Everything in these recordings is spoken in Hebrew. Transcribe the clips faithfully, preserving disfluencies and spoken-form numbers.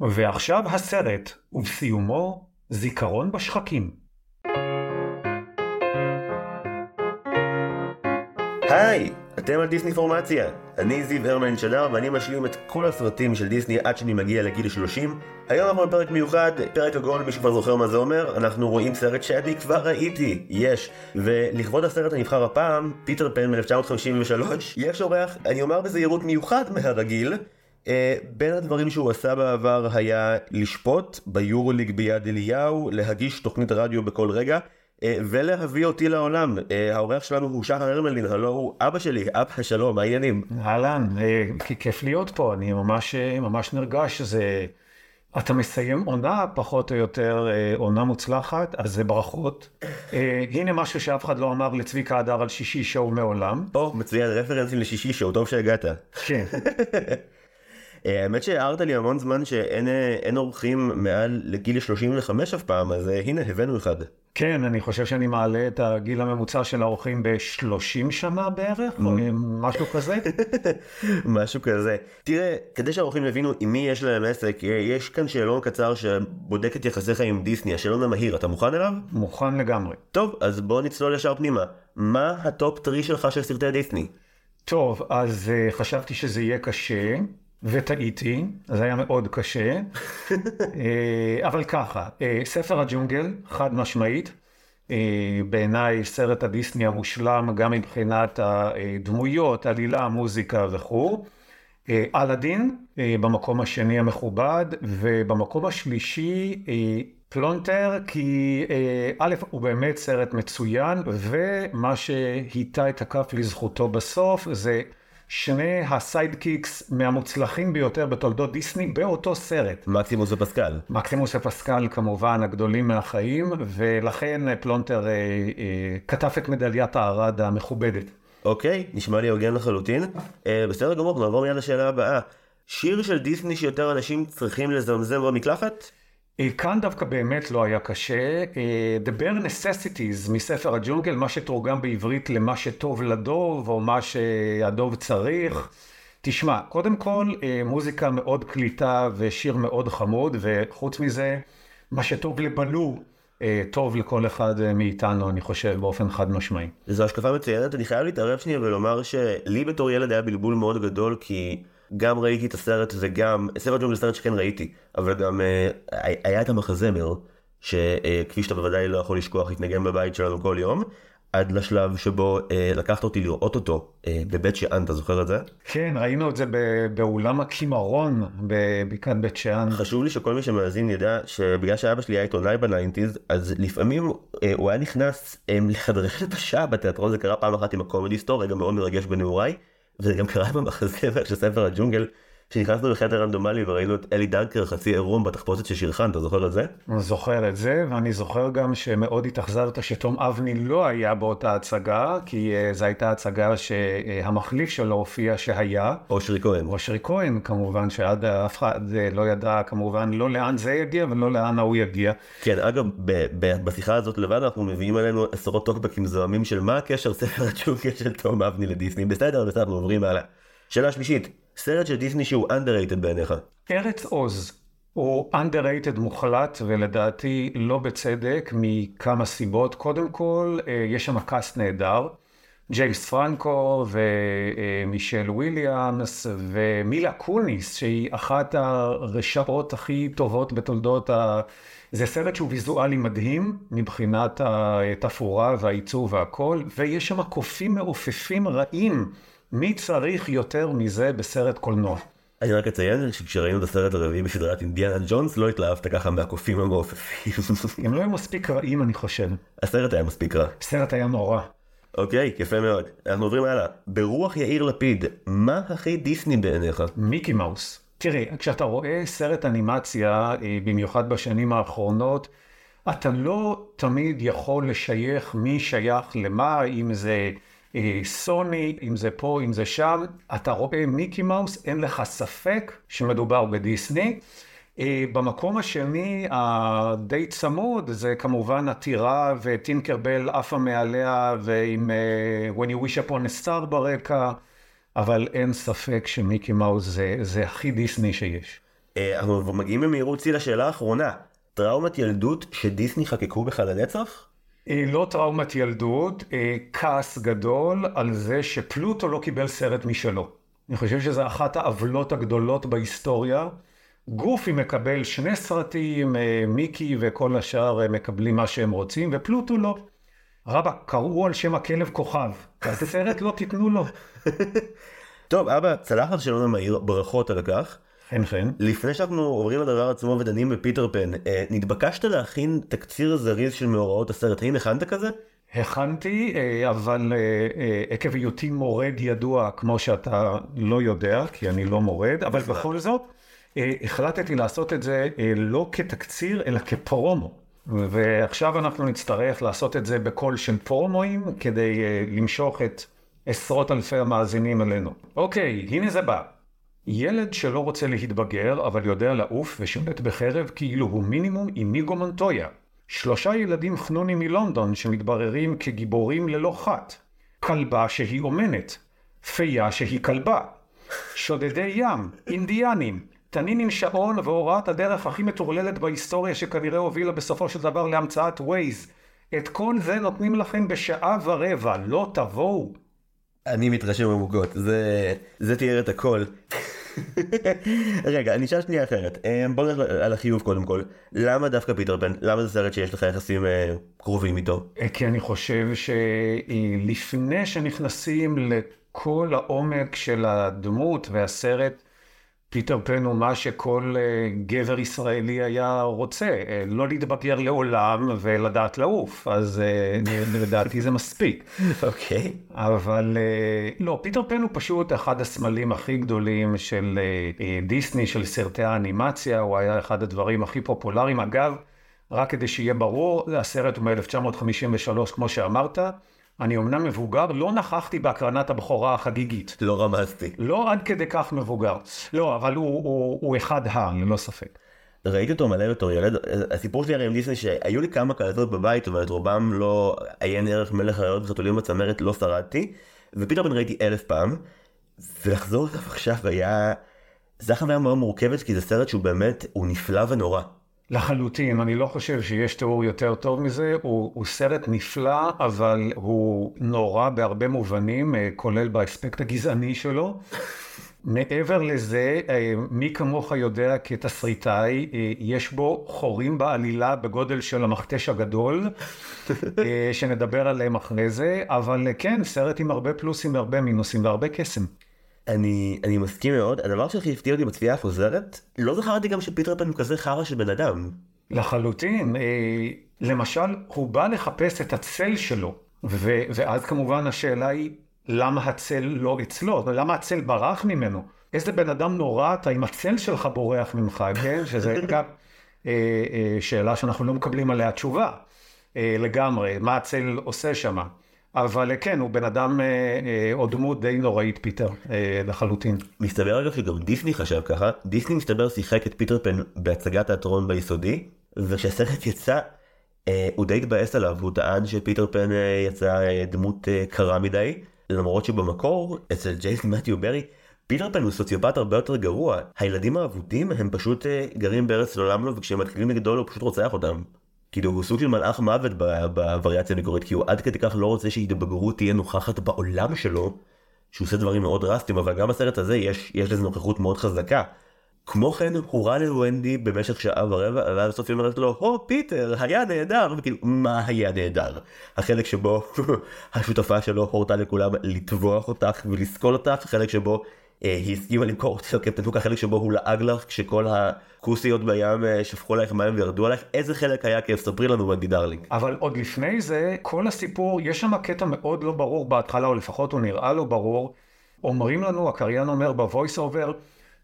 ועכשיו הסרט, ובסיומו זיכרון בשחקים. היי, אתם על דיסני-פורמציה. אני זיו הרמלין שדר, ואני משלים את כל הסרטים של דיסני עד שאני מגיע לגיל שלושים. היום אנחנו בפרק מיוחד, פרק הגול, מי שכבר זוכר מה זה אומר, אנחנו רואים סרט שאני כבר ראיתי, יש. ולכבוד הסרט הנבחר הפעם, פיטר פן מ-אלף תשע מאות חמישים ושלוש, יש אורח, אני אומר בזהירות מיוחד מהרגיל, בין הדברים שהוא עשה בעבר היה לשפוט ביורוליג ביד אליהו, להגיש תוכנית רדיו בכל רגע, ולהביא אותי לעולם. האורח שלנו הוא שחר הרמלין, הלא הוא אבא שלי. אבא, שלום, העניינים? אהלן, כיף להיות פה, אני ממש, ממש נרגש שזה... אתה מסיים עונה פחות או יותר, עונה מוצלחת, אז זה ברכות. הנה משהו שאף אחד לא אמר לצביקה הדר על שישי שואו מעולם. פה, מצוין, רפרנסים לשישי שואו, טוב שהגעת. כן. האמת שהארת לי המון זמן שאין אורחים מעל לגיל שלושים וחמש אף פעם, אז הנה הבאנו אחד. כן, אני חושב שאני מעלה את הגיל הממוצע של האורחים ב-שלושים שנה בערך, או משהו כזה. משהו כזה. תראה, כדי שהאורחים יבינו עם מי יש להם עסק, יש כאן שאלון קצר שבודק את יחסיך עם דיסני, השאלון המהיר, אתה מוכן אליו? מוכן לגמרי. טוב, אז בוא נצלול ישר פנימה. מה הטופ שלוש שלך של סרטי דיסני? טוב, אז חשבתי שזה יהיה קשה. וטעיתי, זה היה מאוד קשה, אבל ככה, ספר הג'ונגל, חד משמעית, בעיניי סרט הדיסני המושלם, גם מבחינת הדמויות, עלילה, מוזיקה וכו'. אלעדין, במקום השני המכובד, ובמקום השלישי פלונטר, כי א' הוא באמת סרט מצוין, ומה שהיטה את הכף לזכותו בסוף זה... שני הסיידקיקס מהמוצלחים ביותר בתולדות דיסני באותו סרט. מקסימוס ופסקל. מקסימוס ופסקל כמובן הגדולים מהחיים, ולכן פלונטר אה, אה, כתב את מדליית הארד המכובדת. אוקיי, נשמע לי הוגן לחלוטין. אה, בסדר גמור, נעבור מיד לשאלה הבאה. שיר של דיסני שיותר אנשים צריכים לזמזם במקלחת? כאן דווקא באמת לא היה קשה. The Bare Necessities מספר הג'ונגל, מה שתורגם בעברית למה שטוב לדוב או מה שהדוב צריך. תשמע, קודם כל מוזיקה מאוד קליטה ושיר מאוד חמוד, וחוץ מזה מה שטוב לבלו טוב לכל אחד מאיתנו, אני חושב, באופן חד משמעי. זו השקפה מצוינת, אני חייב להתערב שנייה ולומר שלי בתור ילד היה בלבול מאוד גדול, כי... גם ראיתי את הסרט וגם, סרט ג'ונגל סרט שכן ראיתי, אבל גם אה, היה את המחזמר, שכפי שאתה בוודאי לא יכול לשכוח, התנגן בבית שלנו כל יום, עד לשלב שבו אה, לקחת אותי לראות אותו אה, בבית שאן, אתה זוכר את זה? כן, ראינו את זה ב- באולם הכימרון, בביקת בית שאן. חשוב לי שכל מי שמאזין ידע שבגלל שאבא שלי היה עיתונאי בניינטיז, אז לפעמים אה, הוא היה נכנס אה, לחדרי הלבשה בתיאטרון, זה קרה פעם אחת עם הקומדיסטור, רגע מאוד מרגש בנעוריי, וזה גם קרה במחזמר של ספר הג'ונגל, שנכנסנו לחדר רנדומלי וראינו את אלי דאנקר חצי עירום בתחפושת ששרחן, אתה זוכר את זה? אני זוכר את זה, ואני זוכר גם שמאוד התאכזרת שתום אבני לא היה באותה הצגה, כי uh, זו הייתה הצגה שהמחליף שלו הופיע שהיה. או שרי כהן. או שרי כהן, כמובן, שעד אף אחד לא ידע כמובן לא לאן זה יגיע ולא לאן הוא יגיע. כן, אגב, ב- ב- בשיחה הזאת לבד אנחנו מביאים עלינו עשרות טוקבקים זוהמים של מה הקשר ספר הג'ונגל של תום אבני לדיסני. בסדר, בסדר, עוברים הלאה. שאלה שלישית. סרט של דיסני שהוא underrated בעיניך. ארץ עוז הוא underrated מוחלט, ולדעתי לא בצדק, מכמה סיבות. קודם כל, יש שם קאסט נהדר. ג'יימס פרנקו ומישל וויליאמס ומילה קוניס, שהיא אחת הרשעות הכי טובות בתולדות ה... זה סרט שהוא ויזואלי מדהים, מבחינת התפאורה והעיצוב והכל, ויש שם קופים מעופפים רעים. מי צריך יותר מזה בסרט קולנוע? אני רק אציין שכשראינו את הסרט הרביעי בסדרת אינדיאנה ג'ונס, לא התלהבת ככה מהקופים המעופפים. הם לא היו מספיק רעים, אני חושב. הסרט היה מספיק רע. הסרט היה נורא. אוקיי, יפה מאוד. אנחנו עוברים הלאה. ברוח יאיר לפיד, מה הכי דיסני בעיניך? מיקי מאוס. תראה, כשאתה רואה סרט אנימציה, במיוחד בשנים האחרונות, אתה לא תמיד יכול לשייך מי שייך למה, אם זה... סוני, אם זה פה, אם זה שם, אתה רואה מיקי מאוס, אין לך ספק שמדובר בדיסני. במקום השני, הדי צמוד, זה כמובן הטירה וטינקרבל עפה מעליה, ועם When You Wish Upon a Star ברקע, אבל אין ספק שמיקי מאוס זה, זה הכי דיסני שיש. אנחנו מגיעים במהירות צי לשאלה האחרונה. טראומת ילדות שדיסני חקקו בכלל לנצח? לא טראומת ילדות, כעס גדול על זה שפלוטו לא קיבל סרט משלו. אני חושב שזה אחת העוולות הגדולות בהיסטוריה. גופי מקבל שני סרטים, מיקי וכל השאר מקבלים מה שהם רוצים, ופלוטו לא. רבא, קראו על שם הכלב כוכב, אז הסרט לא תיתנו לו. טוב, אבא, צלח על שלום המהיר, ברכות על כך. כן, כן. לפני שאנחנו עוברים לדבר עצמו ודנים בפיטר פן, נתבקשת להכין תקציר זריז של מאורעות הסרט, האם הכנת כזה? הכנתי, אבל עקב היותי מורד ידוע, כמו שאתה לא יודע, כי אני לא מורד, אבל בכל זאת, החלטתי לעשות את זה לא כתקציר, אלא כפרומו. ועכשיו אנחנו נצטרך לעשות את זה בקול של פרומואים, כדי למשוך את עשרות אלפי המאזינים אלינו. אוקיי, הנה זה בא. ילד שלא רוצה להתבגר, אבל יודע לעוף ושולט בחרב כאילו הוא מינימום עם מיגו מנטויה. שלושה ילדים חנונים מלונדון שמתבררים כגיבורים ללא חת. כלבה שהיא אומנת. פייה שהיא כלבה. שודדי ים, אינדיאנים. תנין עם שעון והוראת הדרך הכי מטורללת בהיסטוריה שכנראה הובילה בסופו של דבר להמצאת ווייז. את כל זה נותנים לכם בשעה ורבע, לא תבואו. אני מתרשם במוגות, זה, זה תיאר את הכל. רגע, אני אשאל שנייה אחרת. בוא נלך על החיוב קודם כל. למה דווקא פיטר פן? למה זה סרט שיש לך יחסים קרובים איתו? כי אני חושב שלפני שנכנסים לכל העומק של הדמות והסרט, פיטר פן הוא מה שכל גבר ישראלי היה רוצה, לא להתבגר לעולם ולדעת לעוף, אז לדעתי זה מספיק. אוקיי. אבל לא, פיטר פן הוא פשוט אחד הסמלים הכי גדולים של דיסני, של סרטי האנימציה, הוא היה אחד הדברים הכי פופולריים. אגב, רק כדי שיהיה ברור, הסרט הוא מ-אלף תשע מאות חמישים ושלוש, כמו שאמרת, אני אמנם מבוגר, לא נכחתי בהקרנת הבכורה החגיגית. לא רמזתי. לא עד כדי כך מבוגר. לא, אבל הוא, הוא, הוא אחד העם, ללא ספק. ראיתי אותו מלא בתור ילד. הסיפור שלי הרי עם דיסני שהיו לי כמה קלטות בבית, אבל את רובם לא עיין ערך מלך הרעיון וחתולים בצמרת, לא שרדתי. ופיטר פן ראיתי אלף פעם, ולחזור אליו עכשיו היה... זה חוויה מאוד מורכבת, כי זה סרט שהוא באמת, הוא נפלא ונורא. לחלוטין, אני לא חושב שיש תיאור יותר טוב מזה, הוא, הוא סרט נפלא, אבל הוא נורא בהרבה מובנים, כולל באספקט הגזעני שלו. מעבר לזה, מי כמוך יודע כתסריטאי, יש בו חורים בעלילה בגודל של המכתש הגדול, שנדבר עליהם אחרי זה, אבל כן, סרט עם הרבה פלוסים, הרבה מינוסים והרבה קסם. אני, אני מסכים מאוד. הדבר שהכי הפתיע אותי בצפייה החוזרת, לא זכרתי גם שפיטר פן הוא כזה חרא של בן אדם. לחלוטין. למשל, הוא בא לחפש את הצל שלו, ו- ואז כמובן השאלה היא, למה הצל לא אצלו? למה הצל ברח ממנו? איזה בן אדם נורא אתה עם הצל שלך בורח ממך, כן? שזה גם שאלה שאנחנו לא מקבלים עליה תשובה לגמרי, מה הצל עושה שם. אבל כן, הוא בן אדם או דמות די נוראית פיטר לחלוטין. מסתבר אגב שגם דיסני חשב ככה. דיסני מסתבר שיחק את פיטר פן בהצגת תיאטרון ביסודי, וכשהסרט יצא, הוא די התבאס עליו, הוא טען שפיטר פן יצא דמות קרה מדי, למרות שבמקור, אצל ג'יימס מתיו ברי, פיטר פן הוא סוציופט הרבה יותר גרוע. הילדים האבודים הם פשוט גרים בארץ לעולם לו, וכשהם מתחילים לגדול הוא פשוט רוצח אותם. כאילו הוא סוג של מלאך מוות בווריאציה המקורית, כי הוא עד כדי כך לא רוצה שההתבגרות תהיה נוכחת בעולם שלו, שהוא עושה דברים מאוד דרסטיים, אבל גם בסרט הזה יש, יש לזה נוכחות מאוד חזקה. כמו כן, הוא ראה לווינדי במשך שעה ורבע, אבל בסוף היא אומרת לו, הו, פיטר, היה נהדר, וכאילו, מה היה נהדר? החלק שבו השותפה שלו הורתה לכולם לטבוח אותך ולסכול אותך, החלק שבו היא הסכימה למכור את קפטן הוק, החלק שבו הוא לעג לך כשכל הכוסיות בים שפכו עלייך מים וירדו עלייך, איזה חלק היה כיף? ספרי לנו מר דרלינג. אבל עוד לפני זה, כל הסיפור, יש שם קטע מאוד לא ברור בהתחלה, או לפחות הוא נראה לא ברור. אומרים לנו, הקריין אומר בוויס אובר,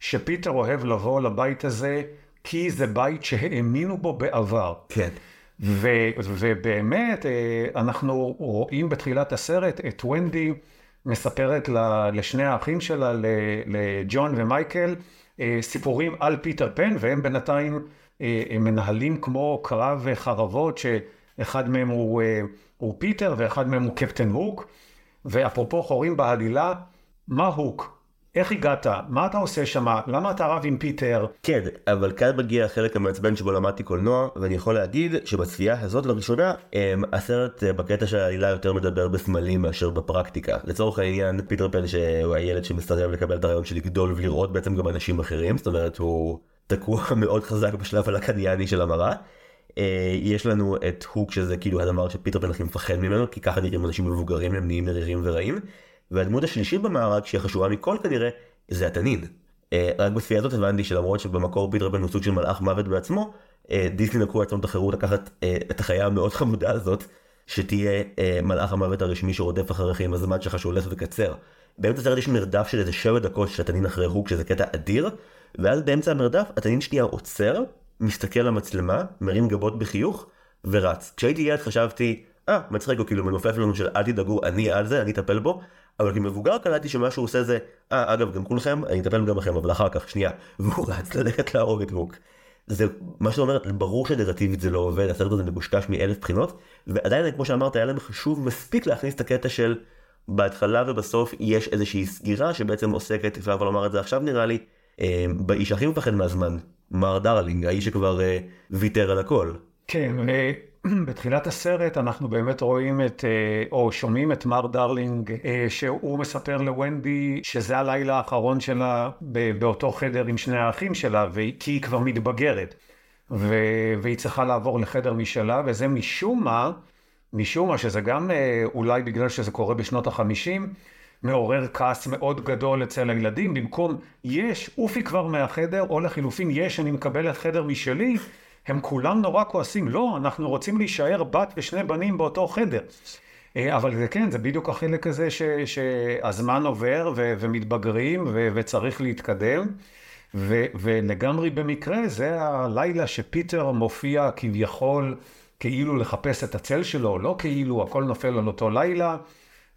שפיטר אוהב לבוא לבית הזה, כי זה בית שהאמינו בו בעבר. כן. ו- ובאמת, אנחנו רואים בתחילת הסרט את ווינדי, מספרת לשני האחים שלה, לג'ון ומייקל, סיפורים על פיטר פן, והם בינתיים מנהלים כמו קרב חרבות, שאחד מהם הוא, הוא פיטר, ואחד מהם הוא קפטן הוק, ואפרופו חורים בעלילה, מה הוק? איך הגעת? מה אתה עושה שם? למה אתה רב עם פיטר? כן, אבל כאן מגיע החלק המעצבן שבו למדתי קולנוע, ואני יכול להגיד שבצפייה הזאת לראשונה, הסרט בקטע שהעלילה יותר מדבר בסמלים מאשר בפרקטיקה. לצורך העניין, פיטר פן שהוא הילד שמסתרב לקבל את הרעיון של לגדול ולראות בעצם גם אנשים אחרים, זאת אומרת הוא תקוע מאוד חזק בשלב הלקניאני של המראה. יש לנו את הוק שזה כאילו הדבר שפיטר פן הכי מפחד ממנו, כי ככה נראים אנשים מבוגרים, הם נהיים מרירים ורעים. והדמות השלישית במארג, שהיא חשובה מכל כנראה, זה התנין. רק בצפייה הזאת הבנתי שלמרות שבמקור פיטר פן הוא סוג של מלאך מוות בעצמו, דיסני לקחו לעצמם את החירות לקחת את החיה המאוד חמודה הזאת, שתהיה מלאך המוות הרשמי שרודף אחריך עם הזמן שלך שהולך וקצר. באמצע הסרט יש מרדף של איזה שבע דקות שהתנין אחרי הוק, שזה קטע אדיר, ואז באמצע המרדף התנין שנייה עוצר, מסתכל למצלמה, מרים גבות בחיוך ורץ. כשהייתי ילד חשבתי, אה, מצחיק, הוא כאילו מנופף לנו של אל תדאגו, אני על זה, אני אטפל בו, אבל כמבוגר קלטתי שמה שהוא עושה זה, אה, אגב, גם כולכם, אני אטפל גם לכם, אבל אחר כך, שנייה, והוא רץ ללכת להרוג את הוק. זה מה שאתה אומרת, ברור שנרטיבית זה לא עובד, הסרט הזה מגושקש מאלף בחינות, ועדיין, כמו שאמרת, היה להם חשוב מספיק להכניס את הקטע של בהתחלה ובסוף יש איזושהי סגירה שבעצם עוסקת, אבל אומר את זה עכשיו נראה לי, באיש הכי מפחד מהזמן, מר דרלינג, האיש שכבר ויתר על הכל. כן, בתחילת הסרט אנחנו באמת רואים את, או שומעים את מר דרלינג, שהוא מספר לווינדי שזה הלילה האחרון שלה באותו חדר עם שני האחים שלה, כי היא כבר מתבגרת, והיא צריכה לעבור לחדר משלה, וזה משום מה, משום מה שזה גם אולי בגלל שזה קורה בשנות החמישים, מעורר כעס מאוד גדול אצל הילדים, במקום יש, אופי כבר מהחדר, או לחילופין יש, אני מקבל את חדר משלי, הם כולם נורא כועסים, לא, אנחנו רוצים להישאר בת ושני בנים באותו חדר. אבל זה כן, זה בדיוק החלק הזה ש, שהזמן עובר ו, ומתבגרים ו, וצריך להתקדם, ו, ולגמרי במקרה זה הלילה שפיטר מופיע כביכול כאילו לחפש את הצל שלו, לא כאילו, הכל נופל על אותו לילה,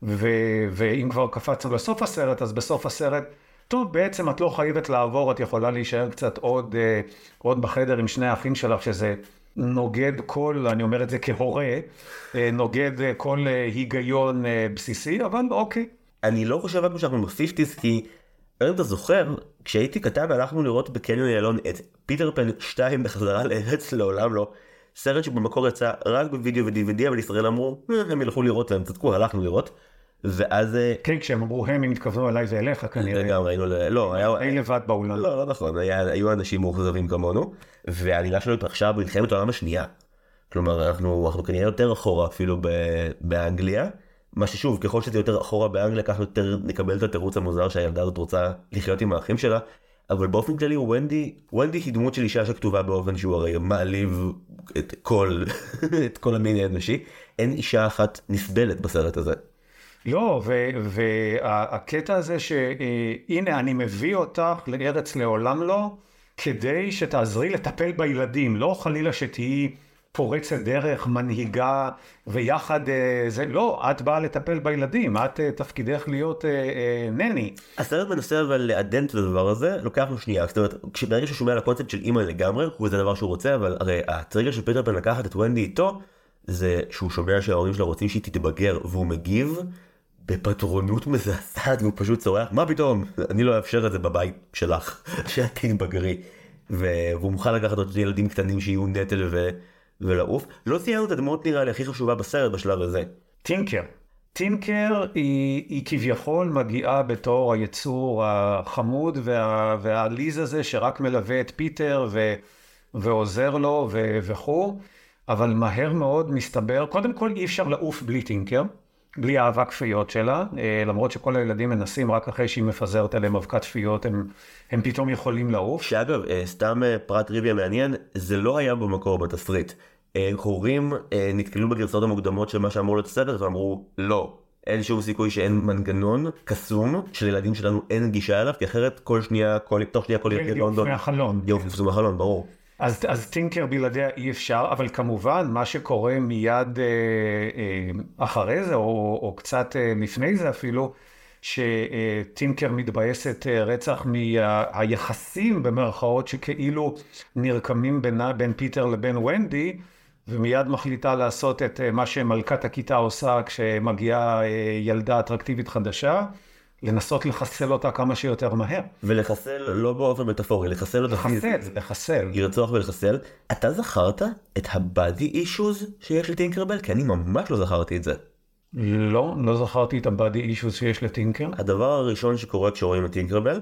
ו- ואם כבר קפצנו בסוף הסרט, אז בסוף הסרט, טוב, בעצם את לא חייבת לעבור, את יכולה להישאר קצת עוד, uh, עוד בחדר עם שני האחים שלך, שזה נוגד כל, אני אומר את זה כהורה, uh, נוגד uh, כל uh, היגיון uh, בסיסי, אבל אוקיי. אני לא חושב עד שאנחנו מוסיפתיס, כי אם אתה זוכר, כשהייתי קטן הלכנו לראות בקניון ילון את פיטר פן שתיים בחזרה לארץ לעולם לא, סרט שבמקור יצא רק בווידאו ודיווידי, אבל ישראל אמרו, הם ילכו לראות והם צדקו, הלכנו לראות, ואז... כן, כשהם אמרו, הם, אם התכוונו אליי זה אליך, כנראה. גם ראינו, לא, היה... אין לבד בעולם. לא, לא נכון, היו אנשים מאוכזבים כמונו, והעלילה שלו התרחשה במלחמת העולם השנייה. כלומר, אנחנו כנראה יותר אחורה אפילו באנגליה, מה ששוב, ככל שזה יותר אחורה באנגליה, כך נקבל את התירוץ המוזר שהילדה הזאת רוצה לחיות עם האחים שלה, אבל באופן כללי ווינדי, ווינדי היא דמות של אישה שכתובה באופן שהוא הרי מעליב את כל, את כל המין האנושי. אין אישה אחת נסבלת בסרט הזה. לא, והקטע וה- הזה שהנה אני מביא אותך לארץ לעולם לא, כדי שתעזרי לטפל בילדים, לא חלילה שתהיי פורצת דרך, מנהיגה ויחד, זה לא, את באה לטפל בילדים, את תפקידך להיות אה, אה, נני. הסרט מנסה אבל לעדן את הדבר הזה, לוקח לו שנייה, זאת אומרת, ברגע ששומע על הקונספט של אימא לגמרי, הוא זה דבר שהוא רוצה, אבל הרי הטריגר של פיטר פן לקחת את ווינדי איתו, זה שהוא שומע שההורים שלה רוצים שהיא תתבגר, והוא מגיב בפטרונות מזעזעת, והוא פשוט צורח, מה פתאום? אני לא אאפשר את זה בבית שלך, שאת תתבגרי, והוא מוכן לקחת עוד ילדים קטנים שיהיו נטל ו... ולעוף. לא ציינו את הדמות נראה לי הכי חשובה בסרט בשלב הזה. טינקר. טינקר היא, היא כביכול מגיעה בתור היצור החמוד וה, והליז הזה שרק מלווה את פיטר ו, ועוזר לו ו, וכו. אבל מהר מאוד מסתבר, קודם כל אי אפשר לעוף בלי טינקר, בלי אהבה כפיות שלה, למרות שכל הילדים מנסים רק אחרי שהיא מפזרת עליהם אבקת כפיות, הם, הם פתאום יכולים לעוף. שאגב, סתם פרט טריוויה מעניין, זה לא היה במקור בתסריט. הורים נתקלו בגרסאות המוקדמות של מה שאמרו לסרט, ואמרו, לא, אין שום סיכוי שאין מנגנון קסום, שלילדים שלנו אין גישה אליו, כי אחרת כל שנייה, כל תוך שנייה, כל ילד לונדון. מהחלון. יופי, מהחלון, ברור. אז, אז טינקר בלעדיה אי אפשר, אבל כמובן מה שקורה מיד אה, אה, אחרי זה, או, או קצת אה, לפני זה אפילו, שטינקר מתבאסת אה, רצח מהיחסים במרכאות שכאילו נרקמים בינה, בין פיטר לבין ווינדי, ומיד מחליטה לעשות את אה, מה שמלכת הכיתה עושה כשמגיעה אה, ילדה אטרקטיבית חדשה, לנסות לחסל אותה כמה שיותר מהר. ולחסל לא באופן מטאפורי, לחסל אותה. לחסל, לחסל. לרצוח ולחסל. אתה זכרת את הבאדי אישוז שיש לטינקרבל? כי אני ממש לא זכרתי את זה. לא, לא זכרתי את הבאדי אישוז שיש לטינקר. הדבר הראשון שקורה כשרואים את טינקרבל,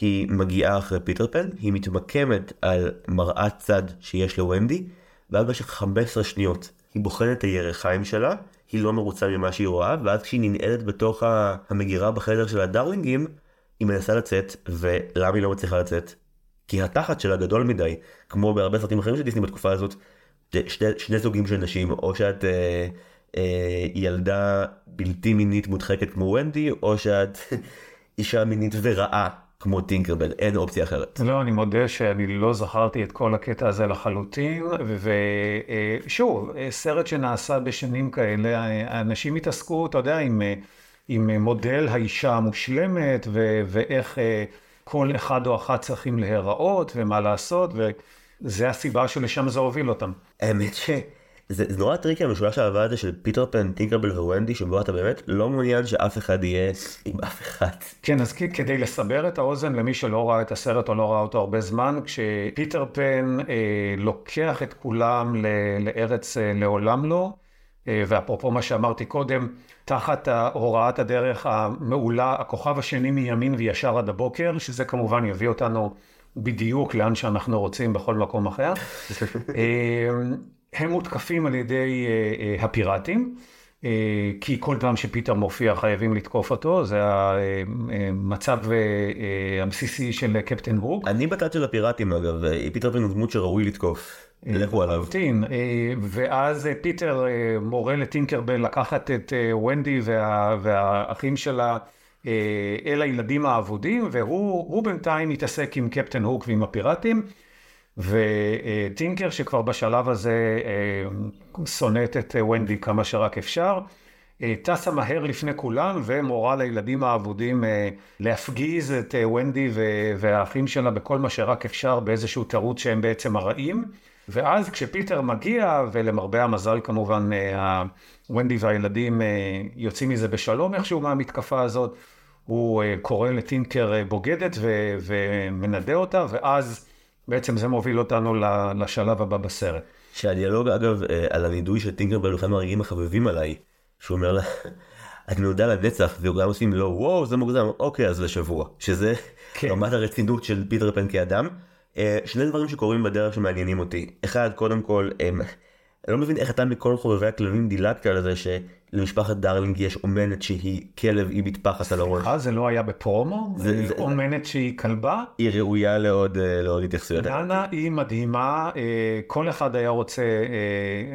היא מגיעה אחרי פיטר פן, היא מתמקמת על מראה צד שיש לווינדי, ועד במשך חמש עשרה שניות היא בוחנת את הירכיים שלה, היא לא מרוצה ממה שהיא רואה, ואז כשהיא ננעלת בתוך המגירה בחדר של הדרלינגים, היא מנסה לצאת, ולמה היא לא מצליחה לצאת? כי התחת שלה גדול מדי, כמו בהרבה סרטים אחרים של דיסני בתקופה הזאת, שני, שני זוגים של נשים, או שאת אה, אה, ילדה בלתי מינית מודחקת כמו ווינדי, או שאת אישה מינית ורעה. כמו טינקרבל, אין אופציה אחרת. לא, אני מודה שאני לא זכרתי את כל הקטע הזה לחלוטין, ושוב, סרט שנעשה בשנים כאלה, האנשים התעסקו, אתה יודע, עם, עם מודל האישה המושלמת, ו- ואיך כל אחד או אחת צריכים להיראות, ומה לעשות, וזה הסיבה שלשם זה הוביל אותם. האמת ש... זה, זה נורא טריקי המשולש העבד הזה של פיטר פן, טינקרבל וונדי, שבו אתה באמת לא מעוניין שאף אחד יהיה עם אף אחד. כן, אז כדי לסבר את האוזן למי שלא ראה את הסרט או לא ראה אותו הרבה זמן, כשפיטר פן אה, לוקח את כולם ל- לארץ אה, לעולם לא, אה, ואפרופו מה שאמרתי קודם, תחת הוראת הדרך המעולה, הכוכב השני מימין וישר עד הבוקר, שזה כמובן יביא אותנו בדיוק לאן שאנחנו רוצים בכל מקום אחר. אה... הם מותקפים על ידי uh, uh, הפיראטים, uh, כי כל פעם שפיטר מופיע חייבים לתקוף אותו, זה המצב uh, uh, הבסיסי של קפטן הוק. אני בצד של הפיראטים אגב, פיטר פן הוא דמות שראוי לתקוף, לכו עליו. תין, uh, ואז uh, פיטר uh, מורה לטינקרבל לקחת את uh, ווינדי וה, והאחים שלה uh, אל הילדים האבודים, והוא בינתיים מתעסק עם קפטן הוק ועם הפיראטים, וטינקר שכבר בשלב הזה שונאת את ווינדי כמה שרק אפשר, טסה מהר לפני כולם ומורה לילדים האבודים להפגיז את ווינדי והאחים שלה בכל מה שרק אפשר באיזשהו תירוץ שהם בעצם הרעים. ואז כשפיטר מגיע, ולמרבה המזל כמובן ווינדי והילדים יוצאים מזה בשלום איכשהו מהמתקפה הזאת, הוא קורא לטינקר בוגדת ו- ומנדה אותה, ואז בעצם זה מוביל אותנו לשלב הבא בסרט. שהדיאלוג, אגב, על הנידוי של טינקרבל הוא אחד מהרגעים החביבים עליי, שהוא אומר לה, את נודע לנצח, והוא גם עושים לו, וואו, זה מוגזם, אוקיי, אז לשבוע. שזה כן. רמת הרצינות של פיטר פן כאדם. שני דברים שקורים בדרך שמעניינים אותי. אחד, קודם כל, הם... אני לא מבין איך אתה מכל חובבי הכלבים דילגת על זה שלמשפחת דרלינג יש אומנת שהיא כלב, היא מתפחת על הראש. זה לא היה בפרומו, זה, זה אומנת שהיא כלבה. היא ראויה לעוד, לעוד התייחסויות. דנה היא מדהימה, כל אחד היה רוצה,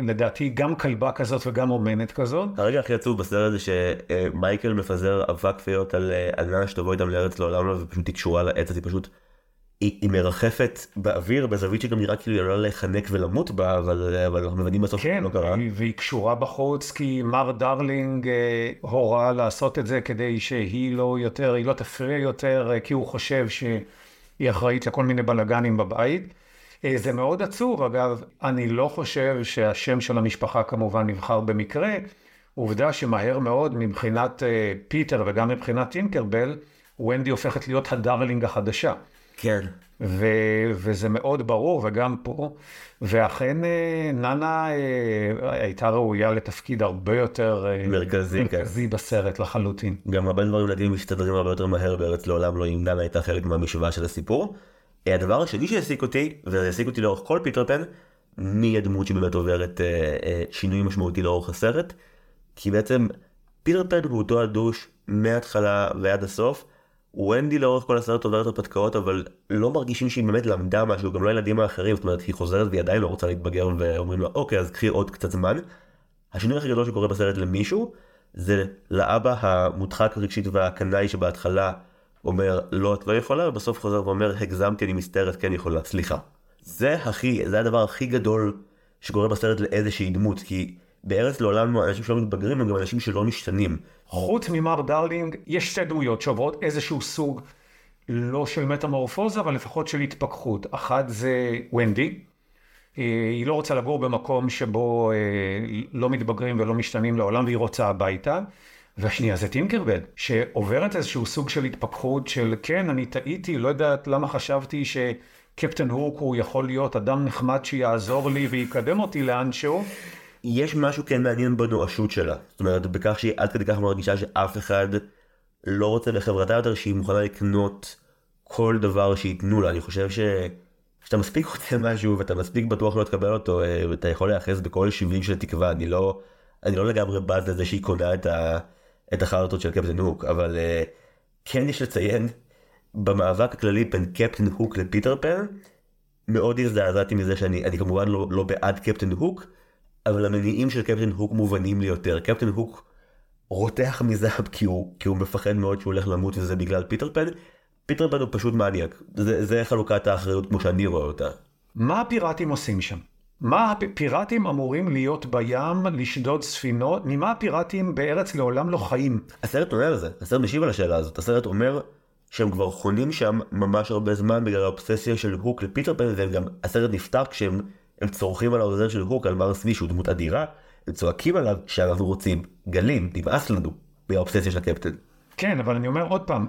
לדעתי, גם כלבה כזאת וגם אומנת כזאת. הרגע הכי עצוב בסדר זה שמייקל מפזר אבק פיות על, על ננה שתבוא איתם לארץ לעולם לא, ופשוט היא קשורה לעץ, היא פשוט... היא מרחפת באוויר, בזווית שגם נראה כאילו היא לא להיחנק ולמות בה, אבל אנחנו מבנים בסוף שלא קרה. כן, והיא קשורה בחוץ, כי מר דרלינג הורה לעשות את זה, כדי שהיא לא יותר, היא לא תפריע יותר, כי הוא חושב שהיא אחראית לכל מיני בלגנים בבית. זה מאוד עצוב, אגב, אני לא חושב שהשם של המשפחה כמובן נבחר במקרה. עובדה שמהר מאוד, מבחינת פיטר וגם מבחינת טינקרבל, ווינדי הופכת להיות הדרלינג החדשה. כן. ו- וזה מאוד ברור, וגם פה, ואכן ננה הייתה ראויה לתפקיד הרבה יותר מרכזי, מרכזי כן. בסרט לחלוטין. גם הרבה דברים ילדים משתדרים הרבה יותר מהר בארץ לעולם לא, אם ננה הייתה חלק מהמשוואה של הסיפור. הדבר השני שהעסיק אותי, וזה העסיק אותי לאורך כל פיטר פן, מי הדמות שבאמת עוברת שינוי משמעותי לאורך הסרט, כי בעצם פיטר פן הוא אותו הדוש מההתחלה ועד הסוף, ווינדי לאורך כל הסרט עוברת הרפתקאות, אבל לא מרגישים שהיא באמת למדה משהו, גם לא ילדים האחרים, זאת אומרת, היא חוזרת והיא עדיין לא רוצה להתבגר, ואומרים לה, אוקיי, אז קחי עוד קצת זמן. השינוי הכי גדול שקורה בסרט למישהו, זה לאבא המודחק הרגשית והקנאי שבהתחלה אומר, לא, את לא יכולה, ובסוף חוזר ואומר, הגזמתי, אני מסתרת, כן יכולה, סליחה. זה הכי, זה הדבר הכי גדול שקורה בסרט לאיזושהי דמות, כי... בארץ לעולם אנשים שלא מתבגרים הם גם אנשים שלא משתנים. חוץ ממר דרלינג יש שתי דמויות שעוברות איזשהו סוג לא של מטמורפוזה אבל לפחות של התפכחות. אחת זה ווינדי, היא לא רוצה לגור במקום שבו לא מתבגרים ולא משתנים לעולם והיא רוצה הביתה, והשנייה זה טינקרבל, שעוברת איזשהו סוג של התפכחות של כן, אני טעיתי, לא יודעת למה חשבתי שקפטן הוק הוא יכול להיות אדם נחמד שיעזור לי ויקדם אותי לאנשהו. יש משהו כן מעניין בנואשות שלה, זאת אומרת בכך שהיא עד כדי כך מרגישה שאף אחד לא רוצה לחברתה יותר, שהיא מוכנה לקנות כל דבר שיתנו לה. אני חושב ש... כשאתה מספיק רוצה משהו ואתה מספיק בטוח לא תקבל אותו, אתה יכול להיאחז בכל שביל של תקווה. אני לא, אני לא לגמרי בז לזה שהיא קונה את, ה... את החרטות של קפטן הוק, אבל כן יש לציין, במאבק הכללי בין קפטן הוק לפיטר פן, מאוד הזדעזעתי מזה שאני אני כמובן לא, לא בעד קפטן הוק, אבל המניעים של קפטן הוק מובנים לי יותר. קפטן הוק רותח מזהב כי הוא, כי הוא מפחד מאוד שהוא הולך למות, וזה בגלל פיטר פן. פיטר פן הוא פשוט מניאק. זה, זה חלוקת האחריות כמו שאני רואה אותה. מה הפיראטים עושים שם? מה הפיראטים אמורים להיות בים, לשדוד ספינות? ממה הפיראטים בארץ לעולם לא חיים? הסרט אומר זה. הסרט משיב על השאלה הזאת. הסרט אומר שהם כבר חונים שם ממש הרבה זמן בגלל האובססיה של הוק לפיטר פן, וגם הסרט נפתח כשהם הם צורכים על העוזר של הוק, על מר סמי, שהוא דמות אדירה, הם צועקים עליו שאנחנו רוצים גלים, נמאס לנו, מהאובססיה של הקפטן. כן, אבל אני אומר עוד פעם,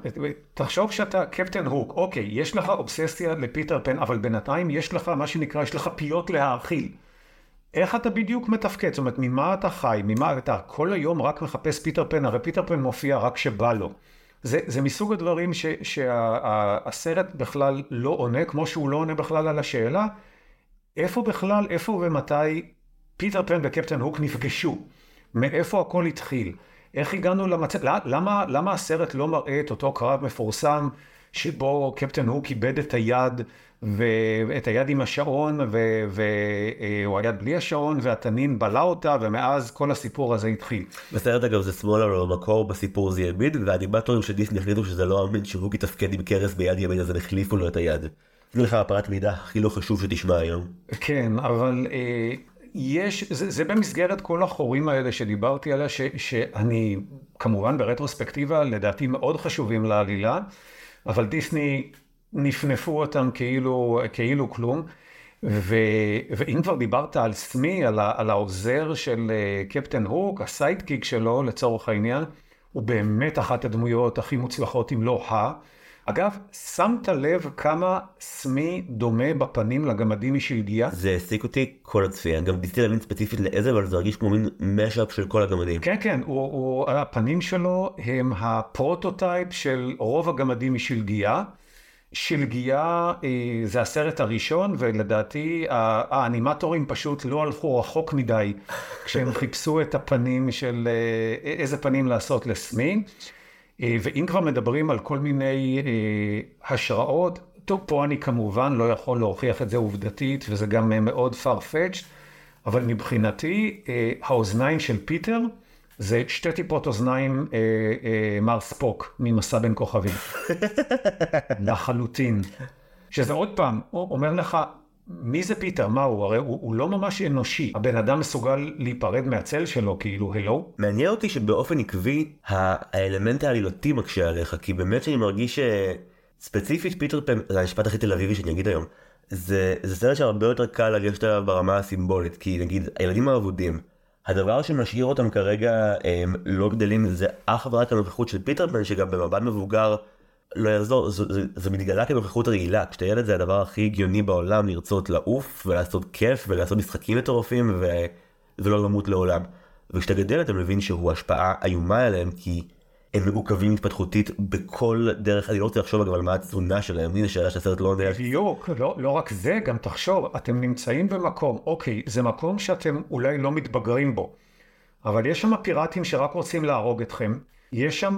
תחשוב שאתה קפטן הוק, אוקיי, יש לך אובססיה לפיטר פן, אבל בינתיים יש לך מה שנקרא, יש לך פיות להאכיל. איך אתה בדיוק מתפקד? זאת אומרת, ממה אתה חי? ממה אתה כל היום רק מחפש פיטר פן? הרי פיטר פן מופיע רק שבא לו. זה, זה מסוג הדברים שהסרט בכלל לא עונה, כמו שהוא לא עונה בכלל על השאלה, איפה בכלל, איפה ומתי פיטר פן וקפטן הוק נפגשו? מאיפה הכל התחיל? איך הגענו למצב? למה, למה הסרט לא מראה את אותו קרב מפורסם שבו קפטן הוק איבד את היד, ואת היד עם השעון, והוא היד בלי השעון, והתנין בלה אותה, ומאז כל הסיפור הזה התחיל. בסרט אגב זה שמאלה, אבל במקור בסיפור זה ימיד, והאנימטורים של דיסני החליטו שזה לא אמין שהוק יתפקד עם קרס ביד ימין, אז הם החליפו לו את היד. זה לך הפרט מידע הכי לא חשוב שתשמע היום. כן, אבל אה, יש, זה, זה במסגרת כל החורים האלה שדיברתי עליה, ש, שאני כמובן ברטרוספקטיבה לדעתי מאוד חשובים לעלילה, אבל דיסני נפנפו אותם כאילו, כאילו כלום, ו, ואם כבר דיברת על סמי, על, ה, על העוזר של קפטן הוק, הסיידקיק שלו לצורך העניין, הוא באמת אחת הדמויות הכי מוצלחות אם לא ה... אגב, שמת לב כמה סמי דומה בפנים לגמדים משלגיה? זה העסיק אותי כל הצפייה. גם ניסיתי להבין ספציפית לאיזה, אבל זה הרגיש כמו מין משאפ של כל הגמדים. כן, כן. הוא, הוא, הפנים שלו הם הפרוטוטייפ של רוב הגמדים משלגיה. שלגיה אה, זה הסרט הראשון, ולדעתי האנימטורים פשוט לא הלכו רחוק מדי כשהם חיפשו את הפנים של, אה, איזה פנים לעשות לסמי. ואם כבר מדברים על כל מיני אה, השראות, טוב, פה אני כמובן לא יכול להוכיח את זה עובדתית, וזה גם מאוד far-fetched, אבל מבחינתי, אה, האוזניים של פיטר, זה שתי טיפות אוזניים אה, אה, מר ספוק, ממסע בין כוכבים. לחלוטין. שזה עוד פעם, הוא אומר לך, מי זה פיטר? מה הוא? הרי הוא, הוא לא ממש אנושי. הבן אדם מסוגל להיפרד מהצל שלו, כאילו, הלו? מעניין אותי שבאופן עקבי, האלמנט העלילותי מקשה עליך, כי באמת שאני מרגיש שספציפית פיטר פן, זה המשפט הכי תל אביבי שאני אגיד היום, זה, זה סרט שהרבה יותר קל לגשת עליו ברמה הסימבולית, כי נגיד, הילדים העבודים, הדבר שמשאיר אותם כרגע הם לא גדלים, זה אך ורק הנוכחות של פיטר פן, שגם במבט מבוגר, לא יעזור, זה מתגלה כנוכחות רעילה. כשאתה ילד זה הדבר הכי הגיוני בעולם, לרצות לעוף ולעשות כיף ולעשות משחקים מטורפים ולא למות לעולם. וכשאתה גדל אתה מבין שהוא השפעה איומה עליהם, כי הם מעוכבים התפתחותית בכל דרך. אני לא רוצה לחשוב אגב על מה התזונה שלהם, הנה שאלה שהסרט לא עונה. בדיוק, לא רק זה, גם תחשוב, אתם נמצאים במקום, אוקיי, זה מקום שאתם אולי לא מתבגרים בו, אבל יש שם פיראטים שרק רוצים להרוג אתכם. יש שם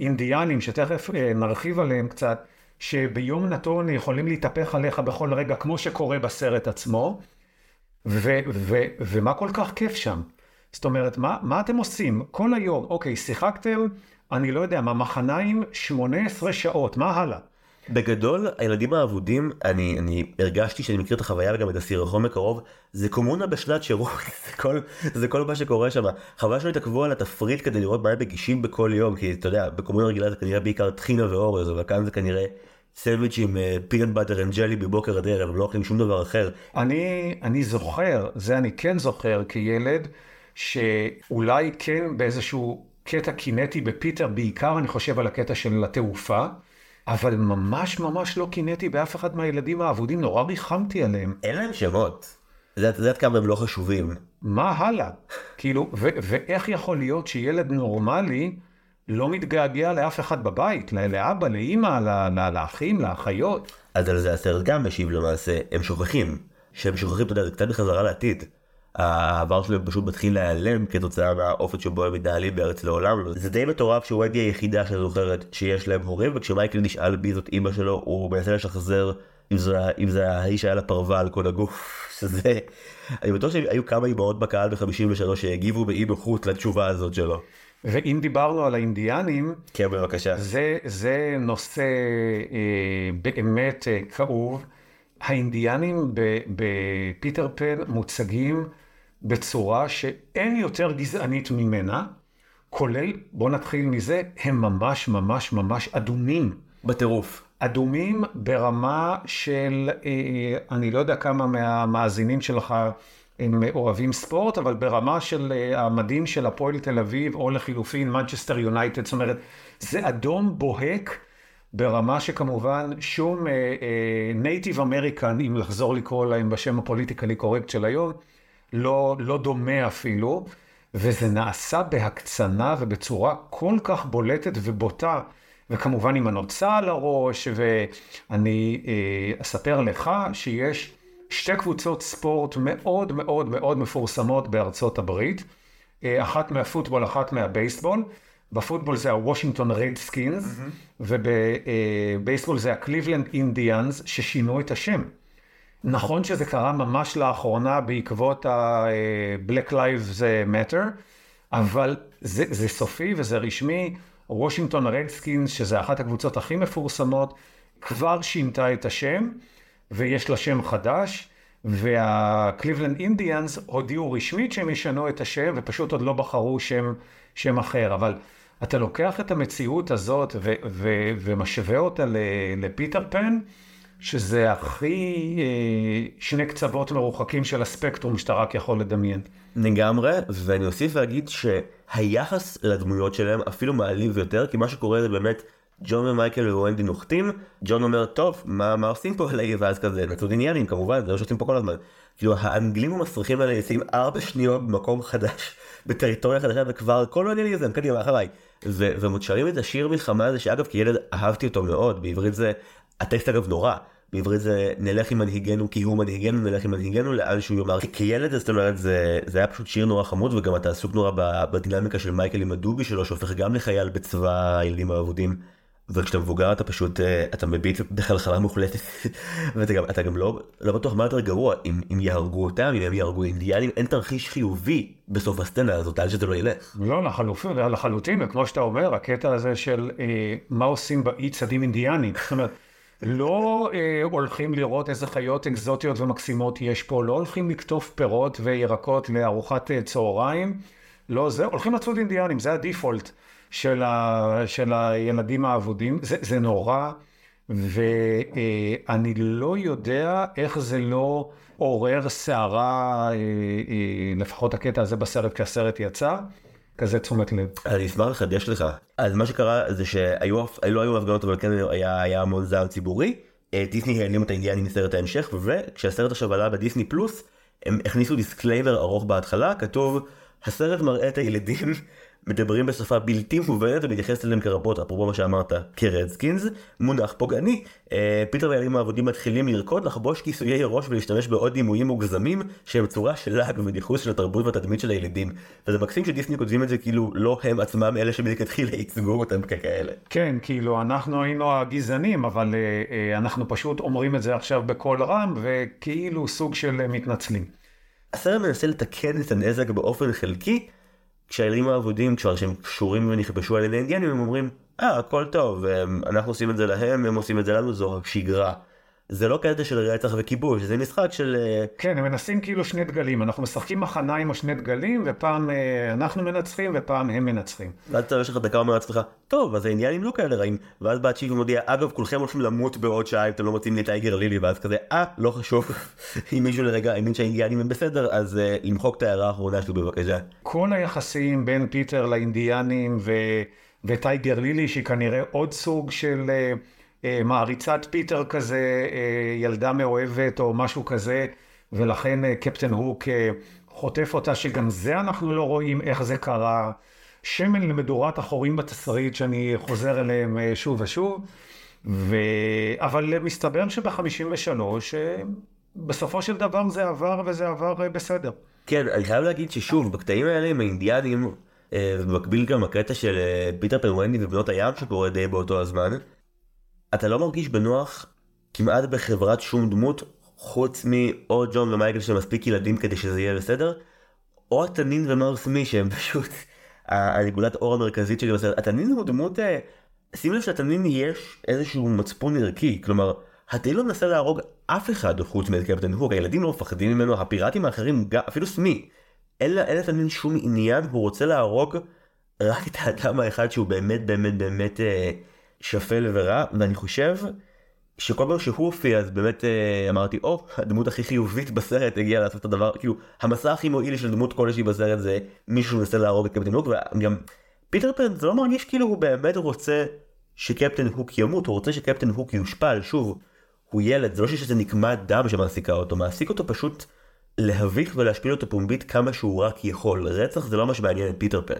אינדיאנים, שתכף נרחיב עליהם קצת, שביום נתון יכולים להתהפך עליך בכל רגע, כמו שקורה בסרט עצמו, ו- ו- ומה כל כך כיף שם? זאת אומרת, מה, מה אתם עושים? כל היום, אוקיי, שיחקתם, אני לא יודע, מהמחניים שמונה עשרה שעות, מה הלאה? בגדול, הילדים האבודים, אני, אני הרגשתי שאני מכיר את החוויה וגם את הסירחון מקרוב, זה קומונה בשלט שירות, זה כל, זה כל מה שקורה שם. חוויה שלא התעכבו על התפריט כדי לראות מה הם מגישים בכל יום, כי אתה יודע, בקומונה רגילה זה כנראה בעיקר טחינה ואורז, אבל כאן זה כנראה סנדוויץ' עם פינאט באטר אנד ג'לי בבוקר עד ערב, לא אוכלים שום דבר אחר. אני, אני זוכר, זה אני כן זוכר כילד, שאולי כן באיזשהו קטע קינטי בפיטר, בעיקר אני חושב על הקטע של התעופה, אבל ממש ממש לא קינטי באף אחד מהילדים האבודים, נורא ריחמתי עליהם. אין להם שמות. זאת, זאת כמה הם לא חשובים. מה הלאה? כאילו, ו- ואיך יכול להיות שילד נורמלי לא מתגעגע לאף אחד בבית, לאבא, לאמא, לאחים, לאחיות? אז על זה הסרט גם משיב למעשה, הם שוכחים. שהם שוכחים, אתה יודע, זה קצת בחזרה לעתיד. העבר שלהם פשוט מתחיל להיעלם כתוצאה מהאופן שבו הם מתנהלים בארץ לעולם. זה די מטורף שווינדי היחידה שזוכרת שיש להם הורים, וכשמייקל נשאל בי זאת אמא שלו, הוא מנסה לשחזר אם זה, אם זה האיש היה לה פרווה על כל הגוף, שזה... אני בטוח שהיו כמה אמהות בקהל ב-חמישים ושלוש שהגיבו באי נוחות לתשובה הזאת שלו. ואם דיברנו על האינדיאנים, כן, בבקשה. זה, זה נושא אה, באמת אה, כאוב. האינדיאנים בפיטר פן מוצגים בצורה שאין יותר גזענית ממנה, כולל, בוא נתחיל מזה, הם ממש ממש ממש אדומים. בטירוף. אדומים ברמה של, אני לא יודע כמה מהמאזינים שלך הם אוהבים ספורט, אבל ברמה של המדים של הפועל תל אביב, או לחילופין, מנצ'סטר יונייטד, זאת אומרת, זה אדום בוהק, ברמה שכמובן שום נייטיב uh, אמריקן, uh, אם לחזור לקרוא להם בשם הפוליטיקלי קורקט של היום, לא, לא דומה אפילו, וזה נעשה בהקצנה ובצורה כל כך בולטת ובוטה, וכמובן עם הנוצה על הראש, ואני uh, אספר לך שיש שתי קבוצות ספורט מאוד מאוד מאוד מפורסמות בארצות הברית, uh, אחת מהפוטבול, אחת מהבייסבול, בפוטבול זה הוושינגטון רדסקינס, ובבייסבול זה הקליבלנד אינדיאנס, ששינו את השם. נכון שזה קרה ממש לאחרונה בעקבות ה-Black Lives Matter, אבל זה, זה סופי וזה רשמי. הוושינגטון רדסקינס, שזה אחת הקבוצות הכי מפורסמות, כבר שינתה את השם, ויש לה שם חדש, והקליבלנד אינדיאנס הודיעו רשמית שהם ישנו את השם, ופשוט עוד לא בחרו שם, שם אחר. אבל אתה לוקח את המציאות הזאת ו- ו- ומשווה אותה לפיטר פן, שזה הכי שני קצוות מרוחקים של הספקטרום שאתה רק יכול לדמיין. לגמרי, ואני אוסיף ואגיד שהיחס לדמויות שלהם אפילו מעליב יותר, כי מה שקורה זה באמת ג'ון ומייקל וווינדי נוחתים, ג'ון אומר, טוב, מה, מה עושים פה עליי? ואז כזה, נצאות עניינים, כמובן, זה לא שעושים פה כל הזמן. כאילו, האנגלים ומסריחים עליי, עושים ארבע שניות במקום חדש, בטריטוריה חדשה, וכבר כל עניין לי זה, הם קדימה אחריי. ו- ומותשרים את השיר מלחמה הזה, שאגב, כילד אהבתי אותו מאוד, בעברית זה, הטקסט אגב נורא, בעברית זה, נלך עם מנהיגנו, כי הוא מנהיגנו, נלך עם מנהיגנו, לאן שהוא יאמר. כילד, זאת אומרת, זה, זה היה פשוט שיר נורא חמוד, וגם אתה עסוק נורא בדינמיקה של מייקל עם הדובי שלו, שהופך גם לחייל בצבא הילדים האבודים. וכשאתה מבוגר אתה פשוט, אתה מביט בחלחלה מוחלטת, ואתה גם, אתה גם לא, לא בטוח מה יותר גרוע, אם, אם יהרגו אותם, אם הם יהרגו אינדיאנים, אין תרחיש חיובי בסוף הסצנה הזאת, על שזה לא ילך. לא, לחלופין, לחלוטין, וכמו שאתה אומר, הקטע הזה של אה, מה עושים באי צדים אינדיאנים, זאת אומרת, לא אה, הולכים לראות איזה חיות אקזוטיות ומקסימות יש פה, לא הולכים לקטוף פירות וירקות לארוחת צהריים, לא זה, הולכים לצוד אינדיאנים, זה הדיפולט. של ה... של הילדים העבודים, זה, זה נורא, ואני לא יודע איך זה לא עורר שערה, לפחות הקטע הזה בסרט, כסרט יצא, כזה תשומת לב. אני אשמח לחדש לך. אז מה שקרה זה שהיו, לא היו הפגנות, אבל כן היה, היה המון זעם ציבורי, דיסני העלים את האינדיאנים מסרט ההמשך, וכשהסרט עכשיו עלה בדיסני פלוס, הם הכניסו דיסקליימר ארוך בהתחלה, כתוב, הסרט מראה את הילדים, מדברים בשפה בלתי מובנת ומתייחס אליהם כרבות, אפרופו מה שאמרת, כרדסקינס, מונח פוגעני. פיטר והילדים העבודים מתחילים לרקוד, לחבוש כיסויי ראש ולהשתמש בעוד דימויים מוגזמים שהם צורה של לעג ודיחוס של התרבות והתדמית של הילדים. וזה מקסים שדיסני כותבים את זה כאילו לא הם עצמם אלה שמלכתחילה ייצגו אותם ככאלה. כן, כאילו אנחנו היינו הגזענים, אבל אנחנו פשוט אומרים את זה עכשיו בכל רם וכאילו סוג של מתנצלים. הסרט מנסה לתקן את הנזק באופן חלקי, כשהילדים העבודים, כשהם קשורים ונכבשו על ידי אינדיאנים, הם אומרים, אה, הכל טוב, אנחנו עושים את זה להם, הם עושים את זה לנו, זו שגרה. זה לא קטע של רצח וכיבוש, זה משחק של... כן, הם מנסים כאילו שני דגלים, אנחנו משחקים מחנה עם השני דגלים, ופעם אנחנו מנצחים, ופעם הם מנצחים. ואז אתה משחק דקה אומר לעצמך, טוב, אז העניינים לא כאלה רעים, ואז בעצ'י ומודיע, אגב, כולכם הולכים למות בעוד שעה, אם אתם לא מוצאים לי טייגר לילי, ואז כזה, אה, לא חשוב, אם מישהו לרגע, אם שהאינדיאנים הם בסדר, אז למחוק את ההערה האחרונה שלו בבקשה. כל היחסים בין פיטר לאינדיאנים ו... וטייגר לילי, שהיא כנראה עוד סוג של... מעריצת פיטר כזה, ילדה מאוהבת או משהו כזה, ולכן קפטן הוק חוטף אותה, שגם זה אנחנו לא רואים איך זה קרה. שמן למדורת החורים בתסריט שאני חוזר אליהם שוב ושוב, ו... אבל מסתבר שב-חמישים ושלוש בסופו של דבר זה עבר, וזה עבר בסדר. כן, אני חייב להגיד ששוב, בקטעים האלה עם האינדיאנים, ובמקביל גם הקטע של פיטר פן ווינדי ובנות הים שקורה די באותו הזמן, אתה לא מרגיש בנוח כמעט בחברת שום דמות, חוץ מאו ג'ון ומייקל שמספיק ילדים כדי שזה יהיה בסדר, או התנין ומר סמי שהם פשוט הנקודת אור המרכזית שלי בסדר. התנין הוא דמות, שים לב שהתנין יש איזשהו מצפון ערכי, כלומר, התנין לא מנסה להרוג אף אחד חוץ מאת קפטן הוק, הילדים לא מפחדים ממנו, הפיראטים האחרים, אפילו סמי, אין לתנין שום עניין, הוא רוצה להרוג רק את האדם האחד שהוא באמת באמת באמת... שפל ורע, ואני חושב שכל פעם שהוא הופיע, אז באמת אמרתי, או, הדמות הכי חיובית בסרט הגיעה לעשות את הדבר, כאילו, המסע הכי מועיל של דמות כלשהי בסרט זה מישהו מנסה להרוג את קפטן הוק, וגם פיטר פן זה לא מרגיש כאילו הוא באמת רוצה שקפטן הוק ימות, הוא רוצה שקפטן הוק יושפל, שוב, הוא ילד, זה לא שיש איזה נקמת דם שמעסיקה אותו, מעסיק אותו פשוט להביך ולהשפיל אותו פומבית כמה שהוא רק יכול, רצח זה לא מה שמעניין את פיטר פן.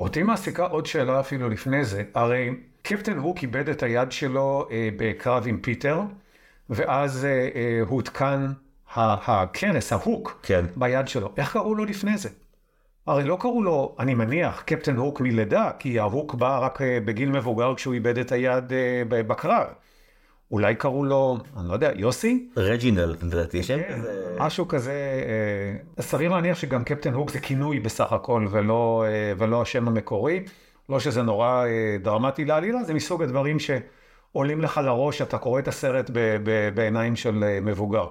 אותי מעסיקה עוד שאלה אפילו לפני זה, הרי קפטן הוק איבד את היד שלו אה, בקרב עם פיטר, ואז אה, אה, הותקן הכנס, ההוק, כן. ביד שלו. איך קראו לו לפני זה? הרי לא קראו לו, אני מניח, קפטן הוק מלידה, כי ההוק בא רק אה, בגיל מבוגר כשהוא איבד את היד אה, בקרב. אולי קראו לו, אני לא יודע, יוסי? רג'ינל, לדעתי שם. כן, זה... משהו כזה, אה, סביר להניח שגם קפטן הוק זה כינוי בסך הכל, ולא, אה, ולא השם המקורי. לא שזה נורא דרמטי לעלילה, זה מסוג הדברים שעולים לך לראש, אתה קורא את הסרט בעיניים של מבוגר.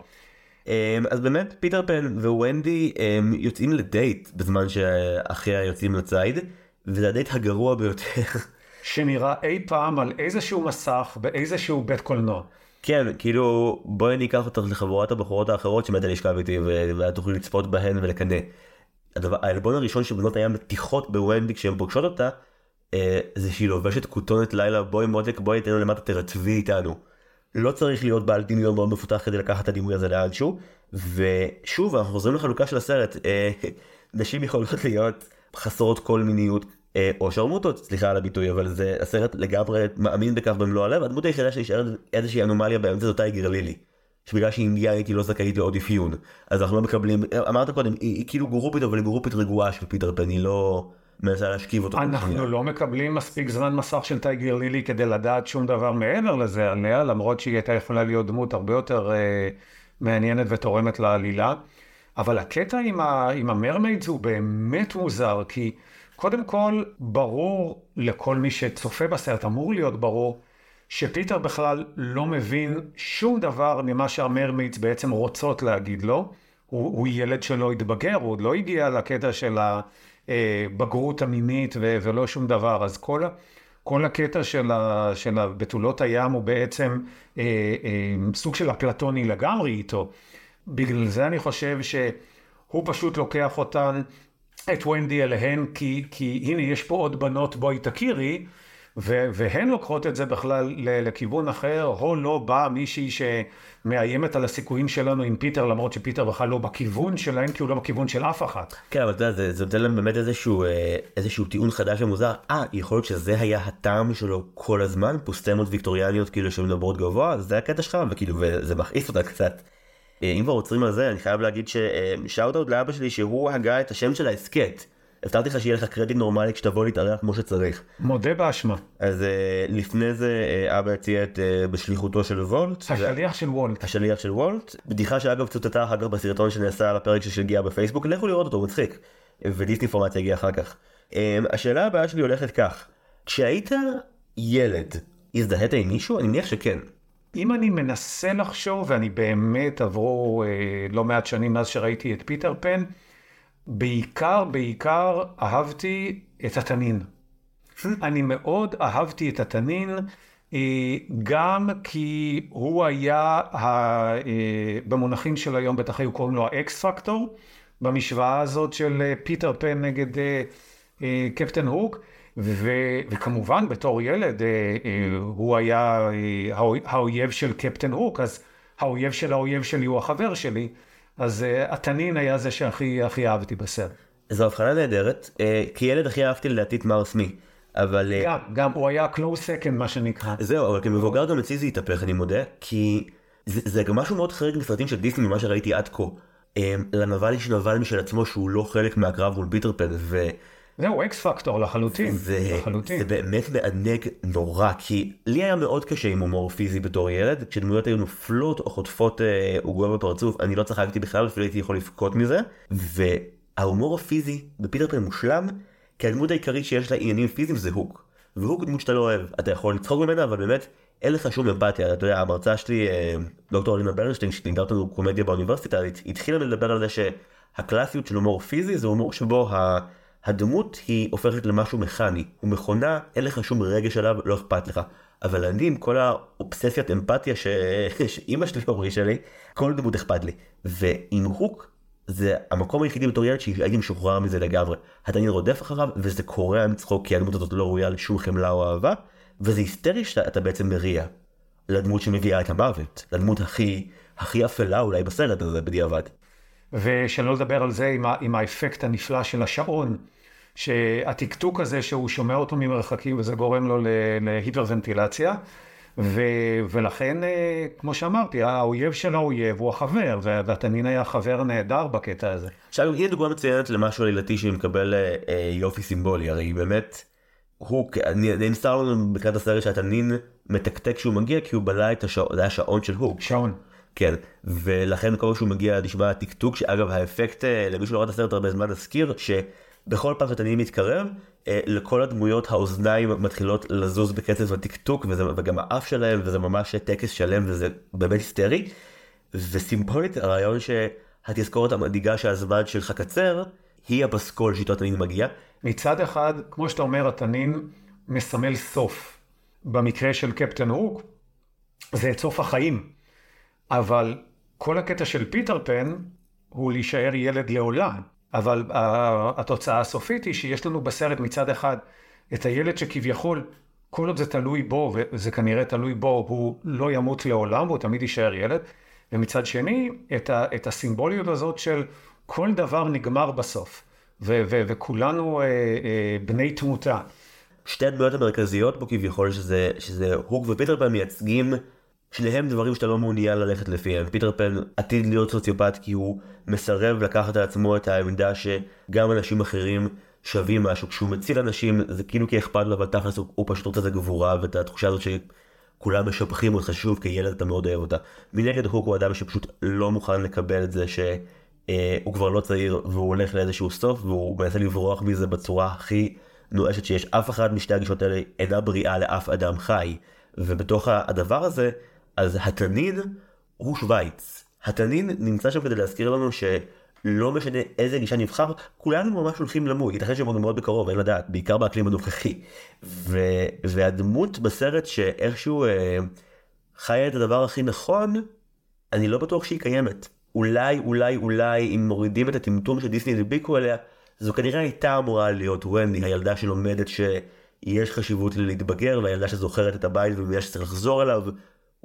אז באמת פיטר פן וווינדי יוצאים לדייט בזמן שאחיה יוצאים לצייד, וזה הדייט הגרוע ביותר. שנראה אי פעם על איזשהו מסך באיזשהו בית קולנוע. כן, כאילו בואי ניקח אותך לחבורת הבחורות האחרות שמתה לשכב איתי, ואת תוכלי לצפות בהן ולקנה. האלבון הראשון שבנות היה מתיחות בווינדי כשהן פוגשות אותה, זה שהיא לובשת כותונת לילה, בואי מודק, בואי תנו למטה, תרצבי איתנו. לא צריך להיות בעל דמיון מאוד מפותח כדי לקחת את הדימוי הזה לאנשהו. ושוב, אנחנו חוזרים לחלוקה של הסרט. נשים יכולות להיות חסרות כל מיניות, או שרמוטות, סליחה על הביטוי, אבל זה הסרט לגמרי מאמין בכך במלוא הלב. הדמות היחידה שנשארת איזושהי אנומליה באמצע זאת טייגר לילי, שבגלל שהיא אינדיאנית היא לא זכאית לעוד אפיון. אז אנחנו לא מקבלים, אמרת קודם, היא כאילו גורופית, אבל היא גורופית רגועה של פיטר פן, היא לא... מנסה להשכיב אותו. אנחנו לא מקבלים מספיק זמן מסך של טייגר לילי כדי לדעת שום דבר מעבר לזה עליה, למרות שהיא הייתה יכולה להיות דמות הרבה יותר אה, מעניינת ותורמת לעלילה. אבל הקטע עם, ה, עם המרמיידס הוא באמת מוזר, כי קודם כל ברור לכל מי שצופה בסרט, אמור להיות ברור, שפיטר בכלל לא מבין שום דבר ממה שהמרמיידס בעצם רוצות להגיד לו. הוא, הוא ילד שלא התבגר, הוא עוד לא הגיע לקטע של ה... בגרות המינית ו- ולא שום דבר. אז כל, כל הקטע של, ה- של הבתולות הים הוא בעצם אה, אה, סוג של אפלטוני לגמרי איתו. בגלל זה אני חושב שהוא פשוט לוקח אותן, את ווינדי אליהן, כי, כי הנה יש פה עוד בנות בואי תכירי, ו- והן לוקחות את זה בכלל ל- לכיוון אחר, או לא באה מישהי שמאיימת על הסיכויים שלנו עם פיטר, למרות שפיטר בכלל לא בכיוון שלהם, כי הוא לא בכיוון של אף אחת. כן, אבל אתה יודע, זה נותן להם באמת איזשהו, איזשהו טיעון חדש ומוזר, אה, יכול להיות שזה היה הטעם שלו כל הזמן, פוסטמות ויקטוריאניות כאילו שמדברות גבוה, זה הקטע שלך, וכאילו, וזה מכעיס אותה קצת. אם כבר עוצרים על זה, אני חייב להגיד ששאוט-אאוט לאבא שלי, שהוא הגה את השם של ההסקט, הבטרתי לך שיהיה לך קרדיט נורמלי כשתבוא להתארח כמו שצריך. מודה באשמה. אז uh, לפני זה uh, אבא הציע את uh, בשליחותו של וולט. השליח של וולט. השליח של וולט. בדיחה שאגב צוטטה אחר כך בסרטון שנעשה על הפרק של שגיאה בפייסבוק. לכו לראות אותו, הוא מצחיק. ודיסני-פורמציה הגיעה אחר כך. Um, השאלה הבאה שלי הולכת כך. כשהיית ילד, הזדהית עם מישהו? אני מניח שכן. אם אני מנסה לחשוב, ואני באמת עברו אה, לא מעט שנים מאז שראיתי את פיטר פן, בעיקר, בעיקר אהבתי את התנין. אני מאוד אהבתי את התנין, גם כי הוא היה, במונחים של היום בטח היו קוראים לו האקס-פקטור, במשוואה הזאת של פיטר פן נגד קפטן הוק, ו- וכמובן בתור ילד הוא היה האויב של קפטן הוק, אז האויב של האויב שלי הוא החבר שלי, אז התנין היה זה שהכי הכי אהבתי בסרט. זו הבחנה נהדרת, כי ילד הכי אהבתי לדעתי את מר סמי. אבל... גם, גם הוא היה close second מה שנקרא. זהו, אבל כמבוגר גם אצלי זה התהפך, אני מודה, כי זה, זה גם משהו מאוד חריג בסרטים של דיסני ממה שראיתי עד כה. לנבל יש נבל משל עצמו שהוא לא חלק מהקרב מול פיטר פן, ו... זהו, אקס פקטור לחלוטין. זה, לחלוטין. זה באמת מענג נורא, כי לי היה מאוד קשה עם הומור פיזי בתור ילד, כשדמויות היו נופלות או חוטפות עוגה בפרצוף, אני לא צחקתי בכלל, אפילו הייתי יכול לבכות מזה, וההומור הפיזי בפיטר פן מושלם, כי הדמות העיקרית שיש לה עניינים פיזיים זה הוק. והוק דמות שאתה לא אוהב. אתה יכול לצחוק ממנה, אבל באמת אין לך שום אמפתיה. אתה יודע, המרצה שלי, דוקטור אלינה ברנשטיין, שלימדה אותנו קומדיה באוניברסיטה, התחילה לדבר על זה שהקלאסיות של הומור פיזי זה הומור שבו הדמות היא הופכת למשהו מכני. הוא מכונה, אין לך שום רגש עליו, לא אכפת לך. אבל אני, עם כל האובססיית אמפתיה שאימא שלי אומרת שלי, כל דמות אכפת לי. ועם הוק, זה המקום היחידי בתור ילד שהייתי משוחרר מזה לגמרי. התנין רודף אחריו, וזה קורע מצחוק, כי הדמות הזאת לא ראויה לשום חמלה או אהבה, וזה היסטרי שאתה בעצם מריע לדמות שמביאה את המוות, לדמות הכי, הכי אפלה אולי בסרט הזה בדיעבד. ושלא לדבר על זה עם, ה- עם האפקט הנפלא של השעון, שהתקתוק הזה שהוא שומע אותו ממרחקים, וזה גורם לו להיפרוונטילציה, ו- ולכן, כמו שאמרתי, האויב של האויב הוא החבר, והתנין היה חבר נהדר בקטע הזה. עכשיו, היא דוגמה מצוינת למשהו לילתי שמקבל אה, יופי סימבולי, הרי באמת, הוא, אני אמסר לנו בקראת הסרט שהתנין מתקתק כשהוא מגיע, כי הוא בלע את השעון, השעון של הוק. שעון. כן, ולכן כל שהוא מגיע נשמע תקתוק, שאגב, האפקט, למי שלא ראה את הסרט הרבה זמן, נזכיר שבכל פעם שהתנין מתקרב, לכל הדמויות האוזניים מתחילות לזוז בקצב התקתוק, וגם האף שלהם, וזה ממש טקס שלם, וזה באמת היסטרי. וסימפולית הרעיון שהתזכורת המדאיגה שהזמן שלך קצר, היא הפסקול שאיתו התנין מגיע. מצד אחד, כמו שאתה אומר, התנין מסמל סוף. במקרה של קפטן הוק, זה את סוף החיים. אבל כל הקטע של פיטר פן, הוא להישאר ילד לעולם. אבל התוצאה הסופית היא שיש לנו בסרט מצד אחד את הילד שכביכול, כל עוד זה תלוי בו, וזה כנראה תלוי בו, הוא לא ימות לעולם, והוא תמיד יישאר ילד. ומצד שני, את, ה, את הסימבוליות הזאת של כל דבר נגמר בסוף, ו, ו, וכולנו אה, אה, בני תמותה. שתי הדמויות המרכזיות בו כביכול, שזה, שזה הוק ופיטר פן מייצגים, שניהם דברים שאתה לא מעוניין ללכת לפיהם. פיטר פן עתיד להיות סוציופט כי הוא מסרב לקחת על עצמו את העמדה שגם אנשים אחרים שווים משהו. כשהוא מציל אנשים זה כאילו כי אכפת לו, אבל תכלס הוא פשוט רוצה את הגבורה ואת התחושה הזאת שכולם משבחים אותך, שוב כילד אתה מאוד אוהב אותה. מנגד הוק הוא אדם שפשוט לא מוכן לקבל את זה שהוא כבר לא צעיר והוא הולך לאיזשהו סוף, והוא מנסה לברוח מזה בצורה הכי נואשת שיש. אף אחד משתי הגישות האלה אינה בריאה לאף אדם חי. ובתוך הדבר הזה, אז התנין הוא שוויץ. התנין נמצא שם כדי להזכיר לנו שלא משנה איזה גישה נבחר, כולנו ממש הולכים למות. ייתכן שבנו מאוד בקרוב, אין לדעת, בעיקר באקלים הנוכחי. ו- והדמות בסרט שאיכשהו אה, חיה את הדבר הכי נכון, אני לא בטוח שהיא קיימת. אולי, אולי, אולי, אם מורידים את הטמטום שדיסני הדביקו אליה, זו כנראה הייתה אמורה להיות ווינדי, הילדה שלומדת שיש חשיבות להתבגר, והילדה שזוכרת את הבית ומבינה שצריך לחזור אליו,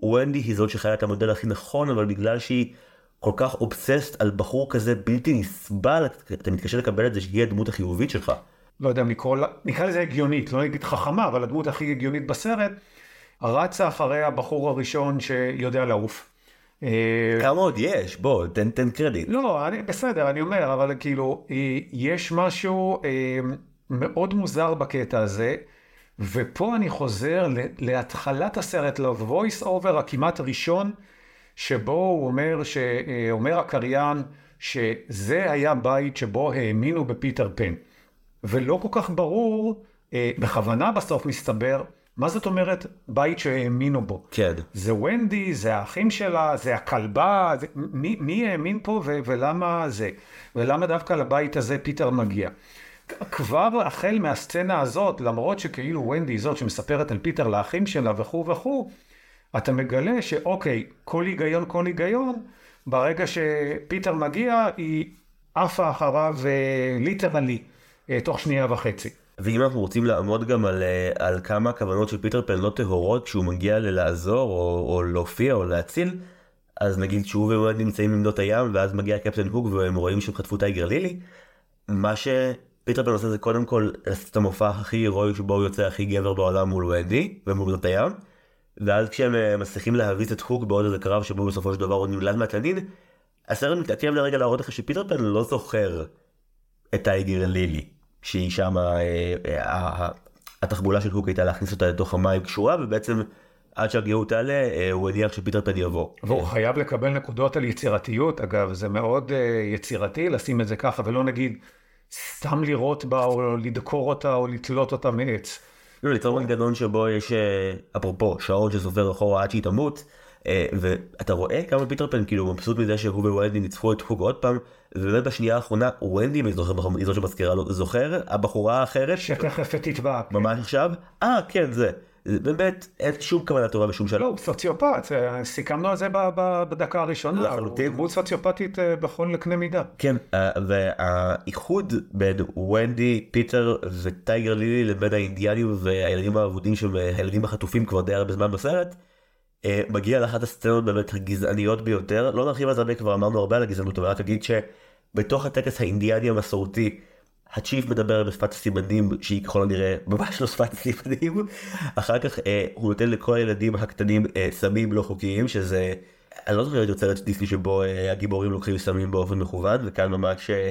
ווינדי היא זאת שחיה את המודל הכי נכון, אבל בגלל שהיא כל כך אובססט על בחור כזה בלתי נסבל, אתה מתקשה לקבל את זה שהיא הדמות החיובית שלך. לא יודע, נקרא לזה הגיונית, לא נגיד חכמה, אבל הדמות הכי הגיונית בסרט, רצה אחרי הבחור הראשון שיודע לעוף. כמה עוד יש? בוא, תן, תן קרדיט. לא, אני, בסדר, אני אומר, אבל כאילו, יש משהו מאוד מוזר בקטע הזה, ופה אני חוזר להתחלת הסרט, ל-voice over הכמעט ראשון, שבו הוא אומר, שאומר הקריין, שזה היה בית שבו האמינו בפיטר פן. ולא כל כך ברור, בכוונה בסוף מסתבר, מה זאת אומרת בית שהאמינו בו? כן. זה ווינדי, זה האחים שלה, זה הכלבה, זה... מי, מי האמין פה ו- ולמה זה? ולמה דווקא לבית הזה פיטר מגיע? כבר החל מהסצנה הזאת, למרות שכאילו ווינדי זאת שמספרת על פיטר לאחים שלה וכו' וכו', אתה מגלה שאוקיי, כל היגיון, כל היגיון, ברגע שפיטר מגיע, היא עפה אחריו ליטרלי, תוך שנייה וחצי. ואם אנחנו רוצים לעמוד גם על, על כמה הכוונות של פיטר פן לא טהורות, כשהוא מגיע ללעזור, או, או להופיע, או להציל, אז נגיד שהוא ומועד נמצאים למדות הים, ואז מגיע קפטן הוק, והם רואים שהם חטפו טייגר לילי, מה שפיטר פן עושה זה קודם כל, לעשות את המופע הכי הירואי, שבו הוא יוצא הכי גבר בעולם מול ווינדי, ומורדות הים, ואז כשהם מצליחים להביס את הוק בעוד איזה קרב, שבו בסופו של דבר הוא נמלט מהתנין, הסרט מתעכב לרגע להראות לך שפיטר פן לא זוכר את טייגר לילי. שהיא שם, התחבולה של הוק הייתה להכניס אותה לתוך המים קשורה, ובעצם עד שהגאות תעלה, הוא הניח שפיטר פן יבוא. והוא חייב לקבל נקודות על יצירתיות, אגב, זה מאוד יצירתי לשים את זה ככה, ולא נגיד סתם לראות בה, או לדקור אותה, או לתלות אותה מעץ. לא, ליצור מגדלון שבו יש, אפרופו, שעון שסופר אחורה עד שהיא תמות, ואתה רואה כמה פיטר פן כאילו מבסוט מזה שהוא וווינדי ניצחו את הוק עוד פעם, ובאמת בשנייה האחרונה ווינדי היא זאת שמזכירה לו, זוכר? הבחורה האחרת שתכף תתבע ממש עכשיו? אה כן זה באמת אין שום כוונה טובה בשום שלב. לא, הוא סוציופט, סיכמנו על זה בדקה הראשונה, הוא סוציופטית בכל קנה מידה. כן, והאיחוד בין ווינדי, פיטר וטייגר לילי לבין האינדיאנים והילדים האבודים שהם הילדים החטופים כבר די הרבה זמן בסרט, מגיע לאחת הסצנות באמת הגזעניות ביותר, לא נרחיב על זה כבר אמרנו הרבה על הגזענות, אבל רק אגיד שבתוך הטקס האינדיאני המסורתי, הצ'יף מדבר בשפת הסימנים, שהיא ככל הנראה ממש לא שפת הסימנים, אחר כך אה, הוא נותן לכל הילדים הקטנים אה, סמים לא חוקיים, שזה, אני לא זוכר את יוצרת דיסני שבו אה, הגיבורים לוקחים סמים באופן מכוון, וכאן ממש אה,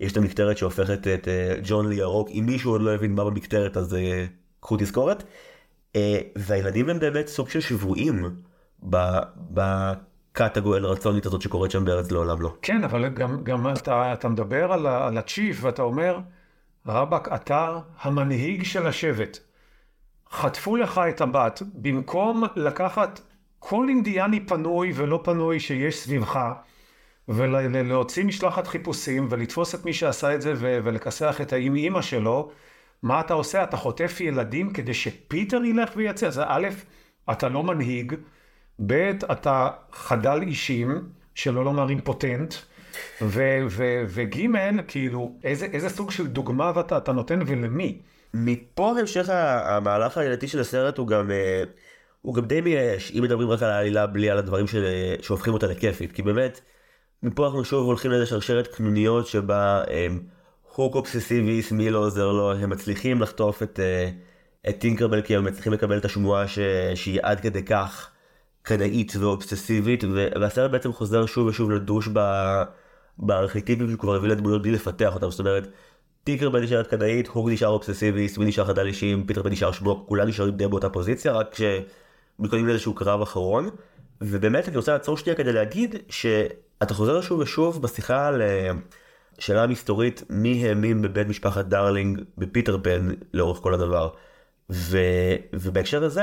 יש את המקטרת שהופכת את אה, ג'ון לירוק, אם מישהו עוד לא הבין מה במקטרת אז אה, קחו תזכורת, והילדים הם באמת סוג של שבועים בקטגוריה הרצונית הזאת שקורית שם בארץ לעולם לא. כן, אבל גם, גם אתה, אתה מדבר על, על הצ'יף ואתה אומר, רבק, אתה המנהיג של השבט. חטפו לך את הבת, במקום לקחת כל אינדיאני פנוי ולא פנוי שיש סביבך, ולהוציא משלחת חיפושים ולתפוס את מי שעשה את זה ולכסח את האמא שלו, מה אתה עושה? אתה חוטף ילדים כדי שפיטר ילך ויצא. אז א', אתה לא מנהיג, ב', אתה חדל אישים, שלא לומר אימפוטנט, ו- ו- וג', כאילו, איזה, איזה סוג של דוגמה ואתה, אתה נותן ולמי? מפה המשך המהלך הילדתי של הסרט הוא גם, הוא גם די מייאש, אם מדברים רק על העלילה בלי על הדברים של, שהופכים אותה לכיפית, כי באמת, מפה אנחנו שוב הולכים לאיזה שרשרת קנוניות שבה... חוק אובססיבי, סמי לא עוזר לו, הם מצליחים לחטוף את, את טינקרבל, כי הם מצליחים לקבל את השמועה ש, שהיא עד כדי כך קנאית ואובססיבית, והסרט בעצם חוזר שוב ושוב לדוש בארכיטיפים שכבר הביא לדמויות בלי לפתח אותם, זאת אומרת, טינקרבל נשארת קנאית, חוק נשאר אובססיבי, סמי נשאר חדל אישים, פיטר פן נשאר שמוק, כולם נשארים די באותה פוזיציה, רק שמתכוננים לאיזשהו קרב אחרון, ובאמת אני רוצה לעצור שנייה כדי להגיד שאתה חוזר שוב ושוב בשיחה על... שאלה מסתורית, מי האמין בבית משפחת דרלינג בפיטר פן לאורך כל הדבר. ו... ובהקשר הזה,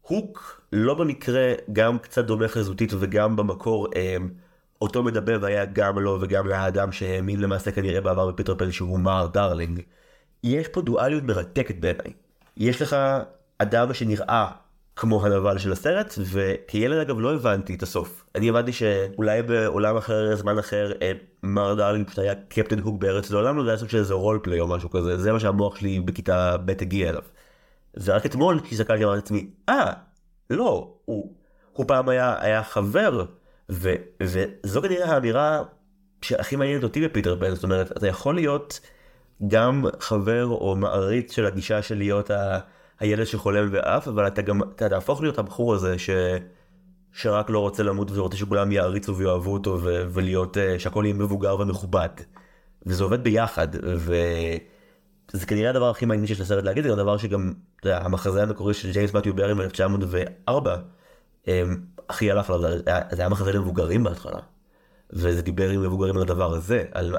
הוק לא במקרה גם קצת דומה חזותית וגם במקור אה, אותו מדבר והיה גם לו וגם לאדם שהאמין למעשה כנראה בעבר בפיטר פן שהוא מר דרלינג. יש פה דואליות מרתקת בעיניי. יש לך אדם שנראה כמו הנבל של הסרט, וכילד אגב לא הבנתי את הסוף. אני הבנתי שאולי בעולם אחר, זמן אחר, מר דרלינג פשוט היה קפטן הוק בארץ לעולם, לא יודע לעשות שזה רולפלי או משהו כזה, זה מה שהמוח שלי בכיתה ב' הגיע אליו. ורק אתמול כשזכרתי אמרתי לעצמי, אה, לא, הוא, הוא פעם היה, היה חבר, ו, וזו כנראה האמירה שהכי מעניינת אותי בפיטר פן, זאת אומרת, אתה יכול להיות גם חבר או מעריץ של הגישה של להיות ה... הילד שחולם ואף, אבל אתה גם, אתה תהפוך להיות הבחור הזה ש... שרק לא רוצה למות ורוצה שכולם יעריצו ויאהבו אותו ו... ולהיות, שהכל יהיה מבוגר ומכובד. וזה עובד ביחד, וזה כנראה הדבר הכי מעניין שיש לסרט להגיד, זה הדבר שגם, אתה יודע, המחזה המקורי של ג'יימס מתיו ברי ב-אלף תשע מאות וארבע, הכי הלך עליו, זה היה מחזה למבוגרים בהתחלה, וזה דיבר עם מבוגרים על הדבר הזה, על...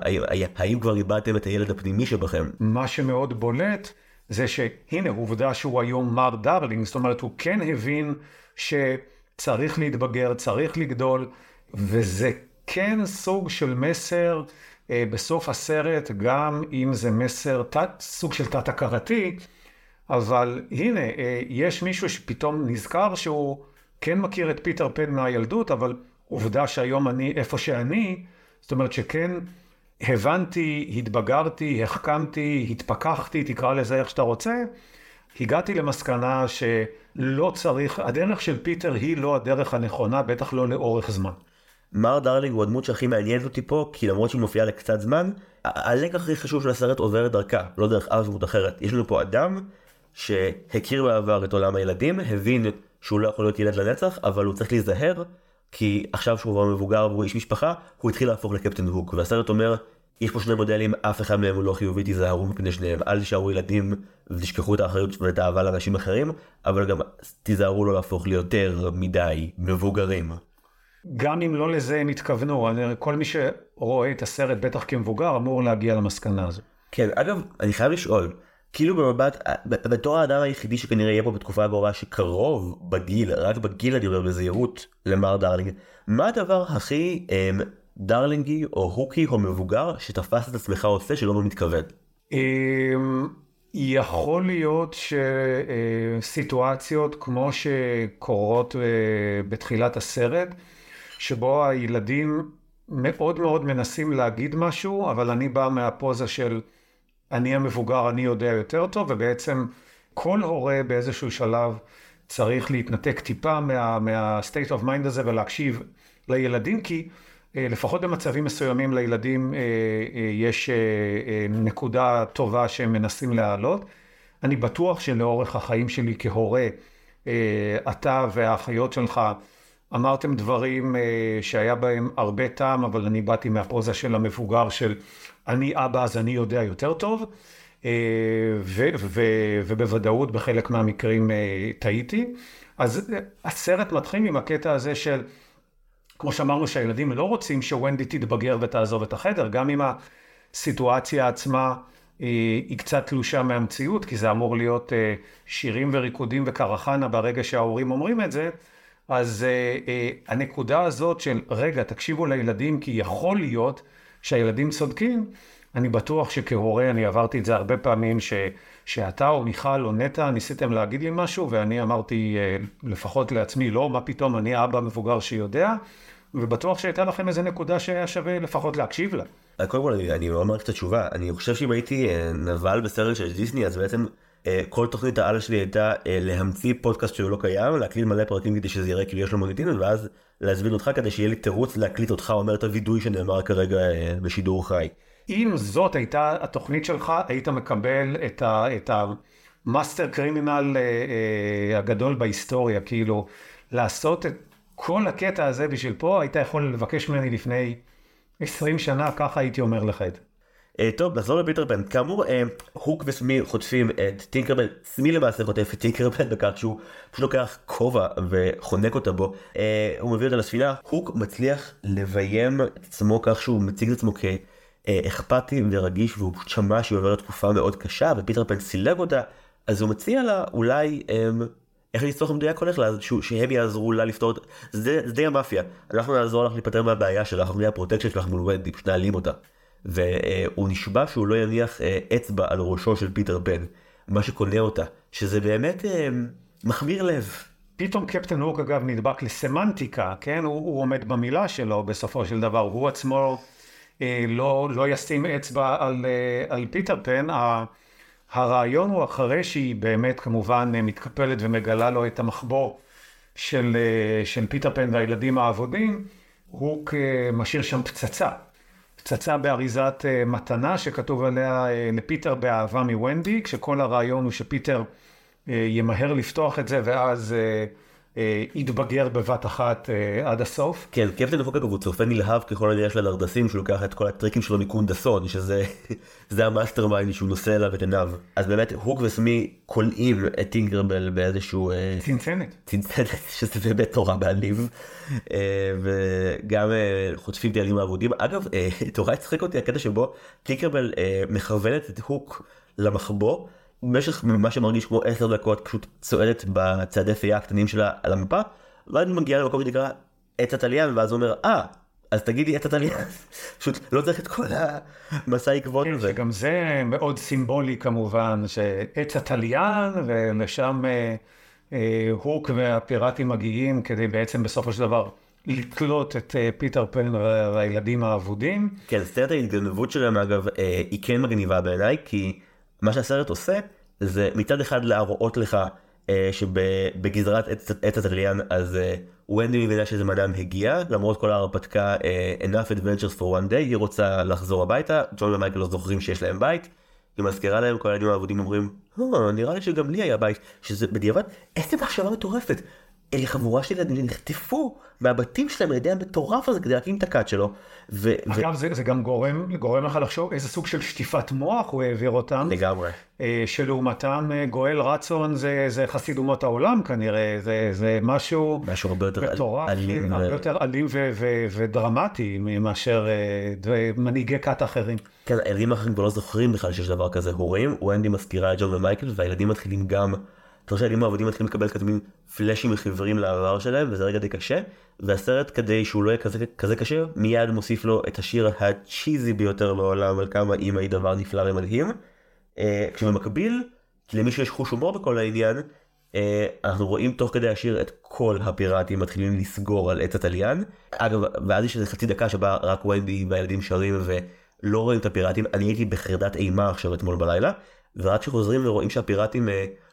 האם כבר איבדתם את הילד הפנימי שבכם? מה שמאוד בולט, זה שהנה עובדה שהוא היום מר דרלינג, זאת אומרת הוא כן הבין שצריך להתבגר, צריך לגדול, וזה כן סוג של מסר אה, בסוף הסרט, גם אם זה מסר תת, סוג של תת הכרתי, אבל הנה אה, יש מישהו שפתאום נזכר שהוא כן מכיר את פיטר פן מהילדות, אבל עובדה שהיום אני איפה שאני, זאת אומרת שכן הבנתי, התבגרתי, החכמתי, התפקחתי, תקרא לזה איך שאתה רוצה, הגעתי למסקנה שלא צריך, הדרך של פיטר היא לא הדרך הנכונה, בטח לא לאורך זמן. מר דרלינג הוא הדמות שהכי מעניינת אותי פה, כי למרות שהיא מופיעה לקצת זמן, הלקח הכי חשוב של הסרט עובר דרכה, לא דרך אף דמות אחרת. יש לנו פה אדם שהכיר בעבר את עולם הילדים, הבין שהוא לא יכול להיות ילד לנצח, אבל הוא צריך להיזהר, כי עכשיו שהוא כבר מבוגר והוא איש משפחה, הוא התחיל להפוך לקפטן הוק. והסרט אומר, יש פה שני מודלים, אף אחד מהם הוא לא חיובי, תיזהרו מפני שניהם. אל תשארו ילדים ותשכחו את האחריות ואת האהבה לאנשים אחרים, אבל גם תיזהרו לא להפוך ליותר מדי מבוגרים. גם אם לא לזה הם התכוונו, כל מי שרואה את הסרט בטח כמבוגר אמור להגיע למסקנה הזו. כן, אגב, אני חייב לשאול, כאילו במבט, בתור האדם היחידי שכנראה יהיה פה בתקופה הבאה שקרוב בגיל, רק בגיל אני אומר בזהירות למר דרלינג, מה הדבר הכי אמ, דרלינגי או הוקי או מבוגר שתפס את עצמך עושה שלא מתכוון? יכול להיות שסיטואציות כמו שקורות בתחילת הסרט, שבו הילדים מאוד מאוד מנסים להגיד משהו, אבל אני בא מהפוזה של אני המבוגר, אני יודע יותר טוב, ובעצם כל הורה באיזשהו שלב צריך להתנתק טיפה מה, מה state of mind הזה ולהקשיב לילדים, כי לפחות במצבים מסוימים לילדים יש נקודה טובה שהם מנסים להעלות. אני בטוח שלאורך החיים שלי כהורה, אתה והאחיות שלך אמרתם דברים שהיה בהם הרבה טעם, אבל אני באתי מהפוזה של המבוגר של אני אבא אז אני יודע יותר טוב, ו- ו- ובוודאות בחלק מהמקרים טעיתי. אז הסרט מתחיל עם הקטע הזה של, כמו שאמרנו שהילדים לא רוצים שווינדי תתבגר ותעזוב את החדר, גם אם הסיטואציה עצמה היא קצת תלושה מהמציאות, כי זה אמור להיות שירים וריקודים וקרחנה ברגע שההורים אומרים את זה, אז הנקודה הזאת של רגע תקשיבו לילדים כי יכול להיות שהילדים צודקים, אני בטוח שכהורה, אני עברתי את זה הרבה פעמים, ש, שאתה או מיכל או נטע ניסיתם להגיד לי משהו, ואני אמרתי לפחות לעצמי, לא, מה פתאום, אני האבא מבוגר שיודע, ובטוח שהייתה לכם איזה נקודה שהיה שווה לפחות להקשיב לה. קודם כל, אני לא מעריך את התשובה, אני חושב שאם הייתי נבל בסרט של דיסני, אז בעצם כל תוכנית העל שלי הייתה להמציא פודקאסט שהוא לא קיים, להקליט מלא פרקים כדי שזה יראה כאילו יש לו מוניטין, ואז להזמין אותך כדי שיהיה לי תירוץ להקליט אותך, אומר את הוידוי שנאמר כרגע בשידור חי. אם זאת הייתה התוכנית שלך, היית מקבל את ה, את המאסטר קרימינל הגדול בהיסטוריה, כאילו לעשות את כל הקטע הזה בשביל פה, היית יכול לבקש ממני לפני עשרים שנה, ככה הייתי אומר לך את זה. טוב, נחזור לפיטר פן. כאמור, הוק וסמי חוטפים את טינקרבל. סמי למעשה חוטף את טינקרבל בכך שהוא פשוט לוקח כובע וחונק אותה בו. הוא מביא אותה לספינה. הוק מצליח לביים את עצמו כך שהוא מציג את עצמו כאכפתי ורגיש, והוא פשוט שמע שהיא עוברת תקופה מאוד קשה, ופיטר פן סילג אותה, אז הוא מציע לה אולי איך לצלוח מדויק הולך לה, שהם יעזרו לה לפתור את זה, זה די המאפיה. אנחנו נעזור לך להיפטר מהבעיה שלך, אנחנו נהיה הפרוטקשן שלך מול ווינדי, פשוט נעלים אותה. והוא נשבע שהוא לא יניח אצבע על ראשו של פיטר פן, מה שקונה אותה, שזה באמת מחמיר לב. פתאום קפטן הוק אגב נדבק לסמנטיקה, כן? הוא, הוא עומד במילה שלו בסופו של דבר, הוא עצמו לא, לא ישים אצבע על, על פיטר פן. הרעיון הוא אחרי שהיא באמת כמובן מתקפלת ומגלה לו את המחבור של, של פיטר פן והילדים האבודים, הוא משאיר שם פצצה. פצצה באריזת מתנה שכתוב עליה לפיטר באהבה מווינדי, כשכל הרעיון הוא שפיטר ימהר לפתוח את זה ואז יתבגר בבת אחת עד הסוף. כן, קפטן הוק הוא צופה נלהב ככל הנראה של הדרדסים, שהוא לוקח את כל הטריקים שלו מקונדסון, שזה המאסטר מיינד שהוא נושא אליו את עיניו. אז באמת הוק וסמי קולעים את טינקרבל באיזשהו צנצנת. צנצנת, שזה באמת תורה מעליב. וגם חוטפים דיילים העבודים. אגב, תורה הצחק אותי הקטע שבו טינקרבל מכוונת את הוק למחבוא, במשך מה שמרגיש כמו עשר דקות פשוט צועדת בצעדי פייה הקטנים שלה על המפה, ואז מגיעה למקום שנקרא עץ התליין, ואז הוא אומר, אה, אז תגידי עץ התליין. פשוט לא צריך את כל המסע עקבות הזה. כן, שגם זה מאוד סימבולי כמובן, שעץ התליין, ולשם הוק והפיראטים מגיעים, כדי בעצם בסופו של דבר לקלוט את פיטר פן והילדים האבודים. כן, סרט ההתגנבות שלהם אגב היא כן מגניבה בעיניי, כי מה שהסרט עושה זה מצד אחד להראות לך שבגזרת עץ התליין אז ווינדי מבינה שזה מאדם הגיע, למרות כל ההרפתקה enough adventures for one day, היא רוצה לחזור הביתה, ג'ון ומייקל לא זוכרים שיש להם בית, היא מזכירה להם, כל הילדים האבודים אומרים, נראה לי שגם לי היה בית, שזה בדיעבד איזה מחשבה מטורפת. אלה חבורה של ילדים נחטפו מהבתים שלהם על ידי המטורף הזה כדי להקים את הקאט שלו. ו- אגב, ו- זה, זה גם גורם, גורם לך לחשוב איזה סוג של שטיפת מוח הוא העביר אותם. לגמרי. אה, שלעומתם גואל רצון זה, זה חסיד אומות העולם כנראה, זה, זה משהו, משהו הרבה יותר מטורף, אלים, הרבה ו... יותר אלים ו- ו- ודרמטי מאשר אה, מנהיגי קאט אחרים. כן, הילדים אחרים כבר לא זוכרים בכלל שיש דבר כזה. הורים, ווינדי מזכירה את ג'ון ומייקל, והילדים מתחילים גם... תרשי הילדים העבודים מתחילים לקבל כתבים פלאשים מחברים לעבר שלהם, וזה רגע די קשה, והסרט כדי שהוא לא יהיה כזה, כזה קשה, מיד מוסיף לו את השיר הצ'יזי ביותר לעולם, על כמה אימא היא דבר נפלא ומדהים, כשבמקביל, כי למי שיש חוש הומור בכל העניין, אנחנו רואים תוך כדי השיר את כל הפיראטים מתחילים לסגור על עץ התליין, אגב, ואז יש איזה חצי דקה שבה רק ווינדי והילדים שרים ולא רואים את הפיראטים, אני הייתי בחרדת אימה עכשיו אתמול בלילה, ורק כשחוזרים ורואים שהפיראטים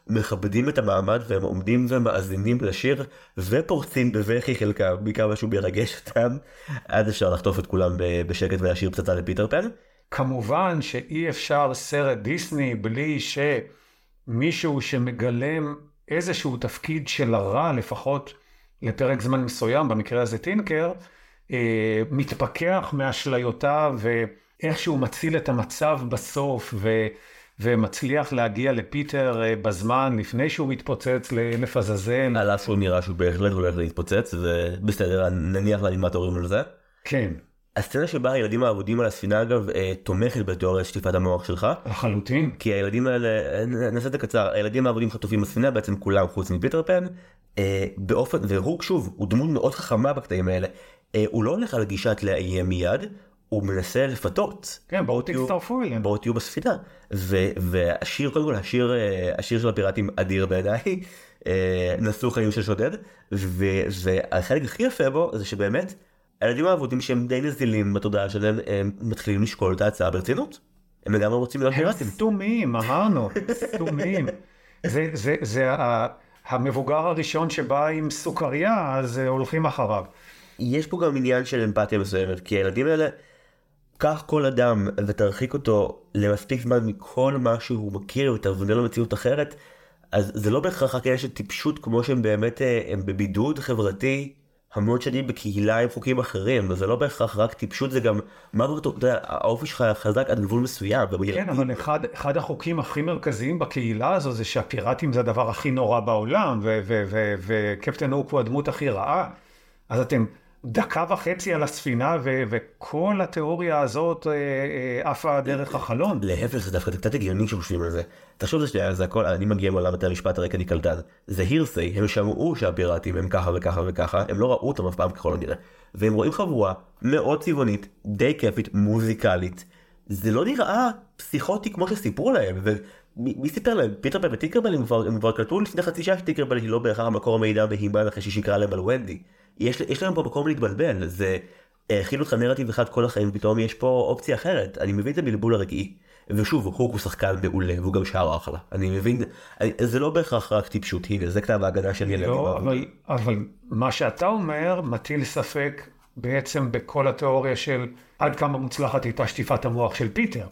מכבדים את המעמד והם עומדים ומאזינים לשיר ופורצים בבכי חלקם, בעיקר משהו מרגש אותם, עד אפשר לחטוף את כולם בשקט ולהשאיר פצצה לפיטר פן. כמובן שאי אפשר סרט דיסני בלי שמישהו שמגלם איזשהו תפקיד של הרע, לפחות לפרק זמן מסוים, במקרה הזה טינקר, מתפכח מאשליותיו ואיך שהוא מציל את המצב בסוף ו... ומצליח להגיע לפיטר בזמן, לפני שהוא מתפוצץ, לפזזן. על אסור נראה שהוא בהחלט הולך להתפוצץ, ובסדר, נניח לאנימטורים על זה. כן. הסצנה שבה הילדים העבודים על הספינה, אגב, תומכת בתיאוריה שטיפת המוח שלך. לחלוטין. כי הילדים האלה, נעשה את הקצר, הילדים העבודים חטופים בספינה, בעצם כולם חוץ מפיטר פן, באופן, והוק שוב, הוא דמות מאוד חכמה בקטעים האלה. הוא לא הולך על גישת לאיים מיד, הוא מנסה לפתות. כן, בואו תצטרפו אליהם. בואו תהיו בספינה. והשיר, קודם כל, השיר, השיר של הפיראטים אדיר בעיניי, נשאו חיים של שודד, והחלק הכי יפה בו זה שבאמת, הילדים העבודים שהם די נזילים בתודעה שלהם, הם מתחילים לשקול את ההצעה ברצינות. הם לגמרי רוצים להיות פיראטים. הם סתומים, אמרנו, סתומים. זה, זה, זה המבוגר הראשון שבא עם סוכריה, אז הולכים אחריו. יש פה גם עניין של אמפתיה מסוימת, כי הילדים האלה, קח כל אדם ותרחיק אותו למספיק זמן מכל מה שהוא מכיר ותבנה לו מציאות אחרת, אז זה לא בהכרח רק יש טיפשות כמו שהם באמת, הם בבידוד חברתי, המון שנים בקהילה עם חוקים אחרים, וזה לא בהכרח רק טיפשות, זה גם, מה אתה יודע, האופי שלך חזק עד גבול מסוים. כן, אבל אחד, אחד החוקים הכי מרכזיים בקהילה הזו זה שהפיראטים זה הדבר הכי נורא בעולם, וקפטן הוק הוא הדמות הכי רעה, אז אתם... דקה וחצי על הספינה, ו- וכל התיאוריה הזאת עפה אה, אה, דרך החלון. להפך, זה דווקא קצת הגיוני שחושבים על זה. תחשוב, זה שנייה, זה הכל, אני מגיע מעולם את המשפט הרקע ניקלטן. זה הירסי, הם שמעו שהפיראטים הם ככה וככה וככה, הם לא ראו אותם אף פעם ככל הנראה. והם רואים חבורה מאוד צבעונית, די כיפית, מוזיקלית. זה לא נראה פסיכוטי כמו שסיפרו להם, ו... מי סיפר להם? פיטר פן וטינקרבל הם כבר קלטו לפני חצי שעה שטינקרבל היא לא בהכרח המקור המידע בהימן אחרי ששיקרה להם על ווינדי. יש, יש להם פה מקום להתבלבל, זה הכיל אותך נרטיב אחד כל החיים, פתאום יש פה אופציה אחרת, אני מבין את הבלבול הרגעי. ושוב, הוק הוא שחקן מעולה, והוא גם שר אחלה. אני מבין, אני, זה לא בהכרח רק טיפשות, הנה, זה כתב ההגנה של ילדים. לא, אבל, אבל מה שאתה אומר מטיל ספק בעצם בכל התיאוריה של עד כמה מוצלחת הייתה שטיפת המוח של פיטר.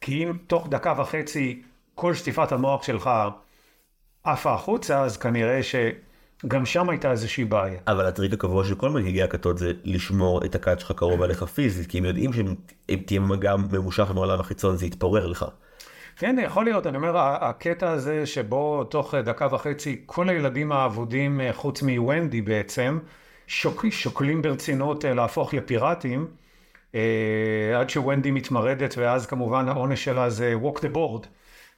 כי אם תוך דקה וחצי כל שטיפת המוח שלך עפה החוצה, אז כנראה שגם שם הייתה איזושהי בעיה. אבל הטריק הקבוע של כל מנהיגי הכתות זה לשמור את הקאט שלך קרוב עליך פיזית, כי הם יודעים שאם תהיה מגע ממושך מעולם החיצון זה יתפורר לך. כן, יכול להיות, אני אומר, הקטע הזה שבו תוך דקה וחצי כל הילדים העבודים חוץ מווינדי בעצם, שוק, שוקלים ברצינות להפוך לפיראטים, עד שווינדי מתמרדת, ואז כמובן העונש שלה זה walk the board.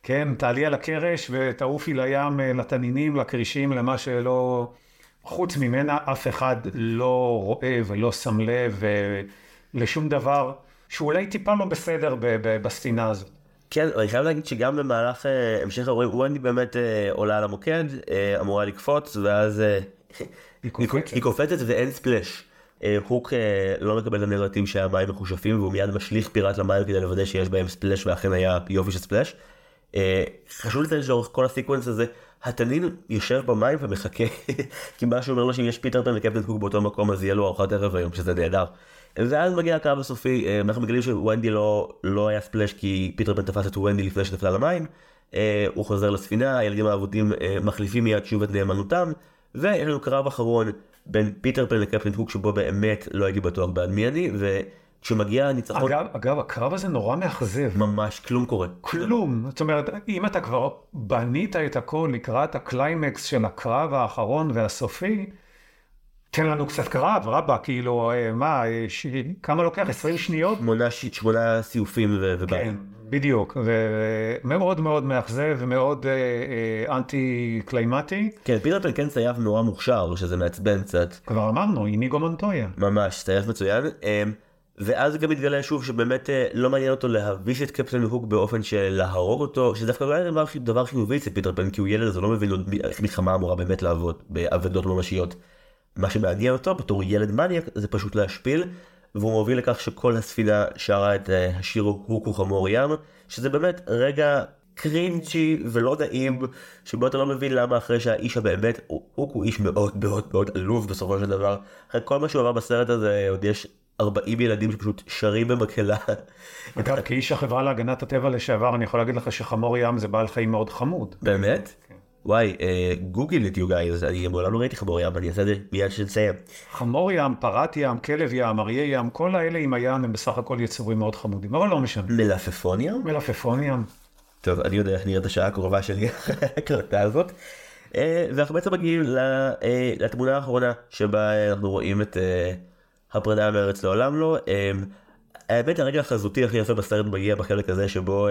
כן, תעלי על הקרש ותעופי לים, לתנינים, לקרישים, למה שלא, חוץ ממנה אף אחד לא רואה ולא שם לב לשום דבר, שאולי טיפה לא בסדר בספינה הזאת. כן, אני חייב להגיד שגם במהלך המשך הרואים, ווינדי באמת עולה על המוקד, אמורה לקפוץ, ואז היא קופצת ואין ספלש. הוק לא מקבל את הנרטיב שהמים מחושפים, והוא מיד משליך פיראט למים כדי לוודא שיש בהם ספלש, ואכן היה יופי של ספלש. חשוב לציין שלאורך כל הסיקוונס הזה, התנין יושב במים ומחכה, כי מה שאומר לו שאם יש פיטר פן וקפטן הוק באותו מקום, אז יהיה לו ארוחת ערב היום, שזה נהדר. ואז מגיע הקרב הסופי, אנחנו מגלים שווינדי לא, לא היה ספלש כי פיטר פן תפס את ווינדי לפני שנפלה למים, הוא חוזר לספינה, הילדים האבודים מחליפים מיד שוב את נאמנותם, ויש לנו קרב אחרון בין פיטר פן לקפטן הוק שבו באמת לא הייתי בטוח בעד מי אני, וכשמגיע הניצחון... אגב, אגב, הקרב הזה נורא מאכזב. ממש, כלום קורה. כלום, זאת אומרת, אם אתה כבר בנית את הכל לקראת הקליימקס של הקרב האחרון והסופי, תן לנו קצת קרב, רבא, כאילו, מה, ש... כמה לוקח? עשרים שניות? שמונה, ש... שמונה סיופים ו... ובאי. כן, בדיוק. ומאוד מאוד מאכזב ומאוד אה, אה, אנטי-קליימטי. כן, פיטר פן כן צייף נורא מוכשר, שזה מעצבן קצת. כבר אמרנו, איניגו מונטויה. ממש, צייף מצוין. אה, ואז גם התגלה שוב שבאמת אה, לא מעניין אותו להביש את קפטן הוק באופן של להרוג אותו, שדווקא לא היה דבר, דבר חיובי אצל פיטר פן, כי הוא ילד, אז הוא לא מבין איך מלחמה אמורה באמת לעבוד בעבדות ממשיות. מה שמעניין אותו בתור ילד מניאק זה פשוט להשפיל, והוא מוביל לכך שכל הספינה שרה את השיר הוקו חמור ים, שזה באמת רגע קרינג'י ולא נעים, שבו אתה לא מבין למה אחרי שהאיש הבאמת, הוקו איש מאוד מאוד מאוד עלוב בסופו של דבר, אחרי כל מה שהוא עבר בסרט הזה עוד יש ארבעים ילדים שפשוט שרים במקהלה. אגב, כאיש החברה להגנת הטבע לשעבר אני יכול להגיד לך שחמור ים זה בעל חיים מאוד חמוד. באמת? כן. וואי, גוגל את יוגאי, אז אני מעולם לא ראיתי חמור ים, אני אעשה את זה מיד שנסיים. חמור ים, פרת ים, כלב ים, אריה ים, כל האלה עם הים הם בסך הכל יצורים מאוד חמודים, אבל לא משנה. מלפפון ים? מלפפון ים. טוב, אני יודע איך נראית השעה הקרובה של הקלטה הזאת. ואנחנו בעצם מגיעים לתמונה האחרונה, שבה אנחנו רואים את הפרדה מארץ לעולם לו. האמת, הרגע החזותי הכי יפה בסרט מגיע בחלק הזה שבו...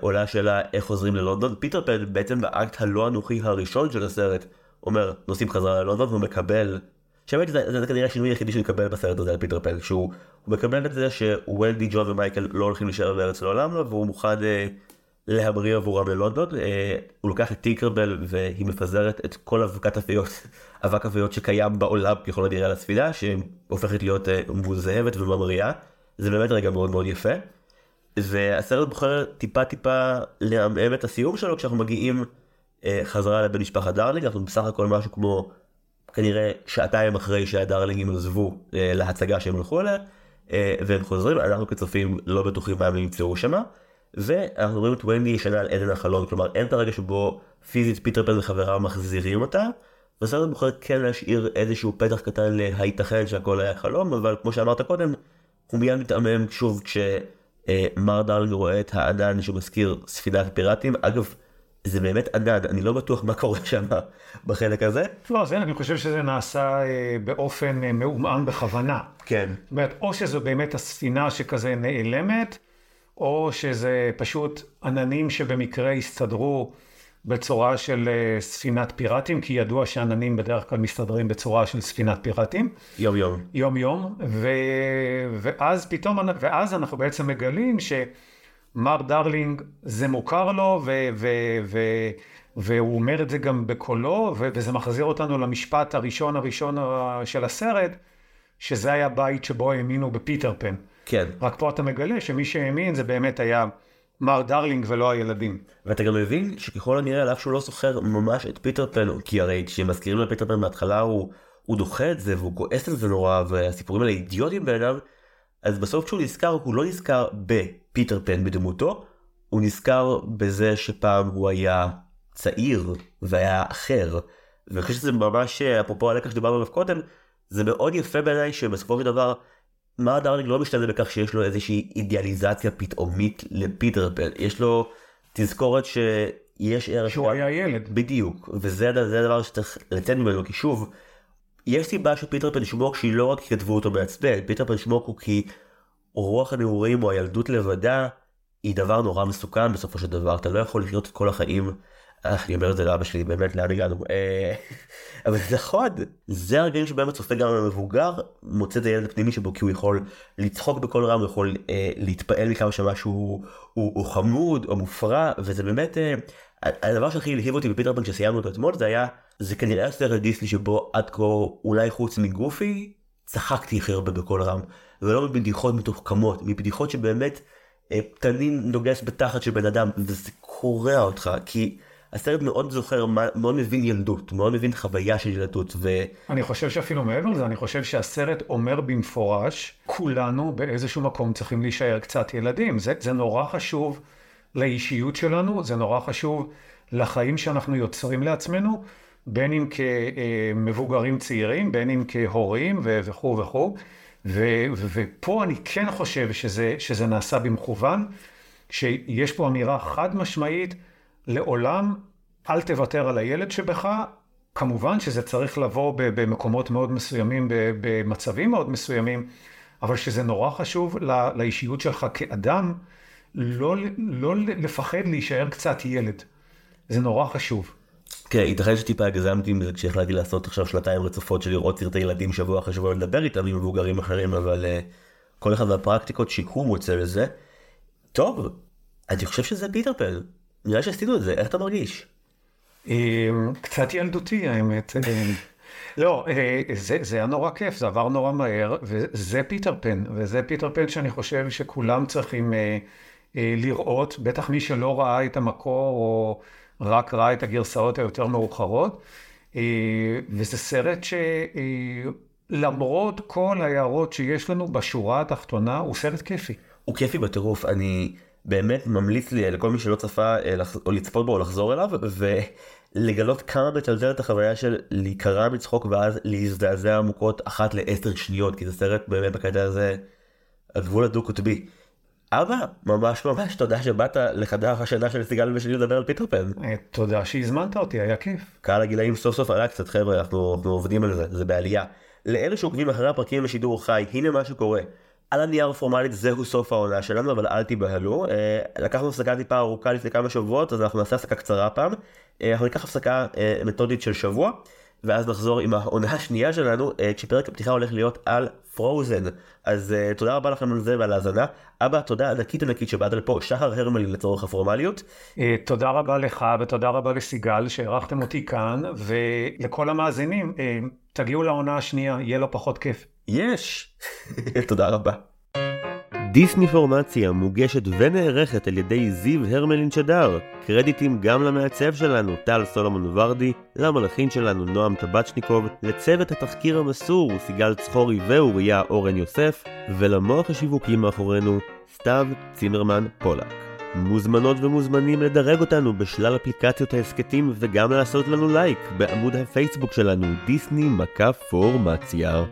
עולה השאלה איך חוזרים ללונדון. פיטר פן בעצם באקט הלא אנוכי הראשון של הסרט אומר נוסעים חזרה ללונדון, והוא מקבל, שבאמת זה, זה כנראה השינוי היחידי שהוא יקבל בסרט הזה על פיטר פן, שהוא מקבל את זה שווינדי, ג'ון ומייקל לא הולכים להישאר בארץ לעולם לו, והוא מוכן אה, להבריא עבורם ללונדון. אה, הוא לוקח את טינקרבל והיא מפזרת את כל אבקת הפיות, אבק הפיות שקיים בעולם ככל הנראה על הספינה, שהופכת להיות אה, מוזהבת וממריאה. זה באמת רגע מאוד מאוד יפה. והסרט בוחר טיפה טיפה לעמעם את הסיום שלו, כשאנחנו מגיעים אה, חזרה לבן משפחת דרלינג, אנחנו בסך הכל משהו כמו כנראה שעתיים אחרי שהדרלינגים עזבו אה, להצגה שהם הלכו אליה, אה, והם חוזרים, אנחנו כצופים לא בטוחים מה הם ימצאו שמה, ואנחנו רואים את ווינדי ישנה על עדן החלון, כלומר אין את הרגע שבו פיזית פיטר פן וחברה מחזירים אותה, והסרט בוחר כן להשאיר איזשהו פתח קטן להיתכן שהכל היה חלום, אבל כמו שאמרת קודם, הוא מיד מתעמם שוב כש... מר דרלינג רואה את הענן שמזכיר ספינת פיראטים. אגב, זה באמת ענן, אני לא בטוח מה קורה שם בחלק הזה. לא, זה, אני חושב שזה נעשה באופן מאומן בכוונה. כן. זאת אומרת, או שזו באמת הספינה שכזה נעלמת, או שזה פשוט עננים שבמקרה הסתדרו בצורה של ספינת פיראטים, כי ידוע שעננים בדרך כלל מסתדרים בצורה של ספינת פיראטים. יום יום. יום יום, ו... ואז פתאום, ואז אנחנו בעצם מגלים שמר דרלינג זה מוכר לו, ו... ו... ו... והוא אומר את זה גם בקולו, וזה מחזיר אותנו למשפט הראשון הראשון של הסרט, שזה היה בית שבו האמינו בפיטר פן. כן. רק פה אתה מגלה שמי שהאמין זה באמת היה... מר דרלינג ולא הילדים. ואתה גם מבין שככל הנראה על אף שהוא לא סוחר ממש את פיטר פן, כי הרי כשמזכירים לו פיטר פן מההתחלה הוא, הוא דוחה את זה והוא כועס על זה נורא, והסיפורים האלה אידיוטים בעיניו, אז בסוף כשהוא נזכר הוא לא נזכר בפיטר פן בדמותו, הוא נזכר בזה שפעם הוא היה צעיר והיה אחר, ואני חושב שזה ממש, אפרופו הלקח שדיברנו עליו קודם, זה מאוד יפה בעיניי שבסופו של דבר, מר דרלינג לא משתנה בכך שיש לו איזושהי אידיאליזציה פתאומית לפיטר פן. יש לו תזכורת שיש ערך... שהוא היה ילד. בדיוק, וזה הדבר שצריך לצאת ממנו, כי שוב, יש סיבה שפיטר פן שמוק שהיא לא רק כתבו אותו מעצבן, פיטר פן שמוק הוא כי רוח הנעורים או הילדות לבדה היא דבר נורא מסוכן בסופו של דבר, אתה לא יכול לחיות את כל החיים, אני אומר את זה לאבא שלי, באמת לאן הגענו, אבל זה נכון, זה הרגעים שבהם הצופה גם המבוגר, מוצא את הילד הפנימי שבו, כי הוא יכול לצחוק בכל רם, הוא יכול להתפעל מכמה שמשהו הוא חמוד או מופרע, וזה באמת, הדבר שהכי הלהיב אותי בפיטר פן כשסיימנו אותו אתמול, זה היה, זה כנראה הסרט הדיסני שבו עד כה אולי חוץ מגופי, צחקתי הכי הרבה בכל רם, ולא מבדיחות מתוחכמות, מבדיחות שבאמת תנין נוגש בתחת של בן אדם, וזה קורע אותך, כי הסרט מאוד זוכר, מאוד מבין ילדות, מאוד מבין חוויה של ילדות. ו... אני חושב שאפילו מעבר לזה, אני חושב שהסרט אומר במפורש, כולנו באיזשהו מקום צריכים להישאר קצת ילדים. זה, זה נורא חשוב לאישיות שלנו, זה נורא חשוב לחיים שאנחנו יוצרים לעצמנו, בין אם כמבוגרים צעירים, בין אם כהורים וכו' וכו'. ו- ו- ופה אני כן חושב שזה, שזה נעשה במכוון, שיש פה אמירה חד משמעית, לעולם אל תוותר על הילד שבך, כמובן שזה צריך לבוא במקומות מאוד מסוימים, במצבים מאוד מסוימים, אבל שזה נורא חשוב לא, לאישיות שלך כאדם, לא, לא לפחד להישאר קצת ילד, זה נורא חשוב. כן, ייתכן שטיפה הגזמתי עם זה כשהחלטתי לעשות עכשיו שנתיים רצופות של לראות סרטי ילדים שבוע אחרי שבוע לדבר איתם עם מבוגרים אחרים, אבל uh, כל אחד והפרקטיקות שהוא מוצא לזה. טוב, אני חושב שזה פיטר פן. נראה שעשינו את זה, איך אתה מרגיש? קצת ילדותי האמת. לא, זה, זה היה נורא כיף, זה עבר נורא מהר, וזה פיטר פן, וזה פיטר פן שאני חושב שכולם צריכים uh, uh, לראות, בטח מי שלא ראה את המקור או... רק ראה את הגרסאות היותר מאוחרות, וזה סרט שלמרות כל ההערות שיש לנו בשורה התחתונה, הוא סרט כיפי. הוא כיפי בטירוף, אני באמת ממליץ לי לכל מי שלא צפה או לצפות בו או לחזור אליו, ולגלות כמה בטלטל את החוויה של להיקרע מצחוק ואז להזדעזע עמוקות אחת לעשר שניות, כי זה סרט באמת בקטע הזה הגבול הדו-קוטבי. אבא, ממש ממש תודה שבאת לחדר השינה של סיגל ושלי לדבר על פיטר פן. תודה שהזמנת אותי, היה כיף. קהל הגילאים סוף סוף עלה קצת, חבר'ה, אנחנו, אנחנו עובדים על זה, זה בעלייה. לאלה שעוקבים אחרי הפרקים לשידור חי, הנה מה שקורה. על הנייר פורמלית זהו סוף העונה שלנו, אבל אל תיבהלו. אה, לקחנו הפסקה טיפה ארוכה לפני כמה שבועות, אז אנחנו נעשה הפסקה קצרה פעם. אה, אנחנו ניקח הפסקה אה, מתודית של שבוע, ואז נחזור עם העונה השנייה שלנו, כשפרק הפתיחה הולך להיות על פרוזן. אז תודה רבה לכם על זה ועל ההזנה. אבא, תודה ענקית ענקית שבאת לפה, שחר הרמלין לצורך הפורמליות. תודה רבה לך ותודה רבה לסיגל שערכתם אותי כאן, ולכל המאזינים, תגיעו לעונה השנייה, יהיה לו פחות כיף. יש! תודה רבה. דיסני-פורמציה מוגשת ונערכת על ידי זיו הרמלין שדר. קרדיטים גם למעצב שלנו, טל סולומון ורדי, למלחין שלנו, נועם טבצ'ניקוב, לצוות התחקיר המסור, סיגל צחורי ואוריה אורן יוסף, ולמוח השיווקים מאחורינו, סתיו צימרמן פולק. מוזמנות ומוזמנים לדרג אותנו בשלל אפליקציות העסקתים וגם לעשות לנו לייק בעמוד הפייסבוק שלנו, דיסני-פורמציה.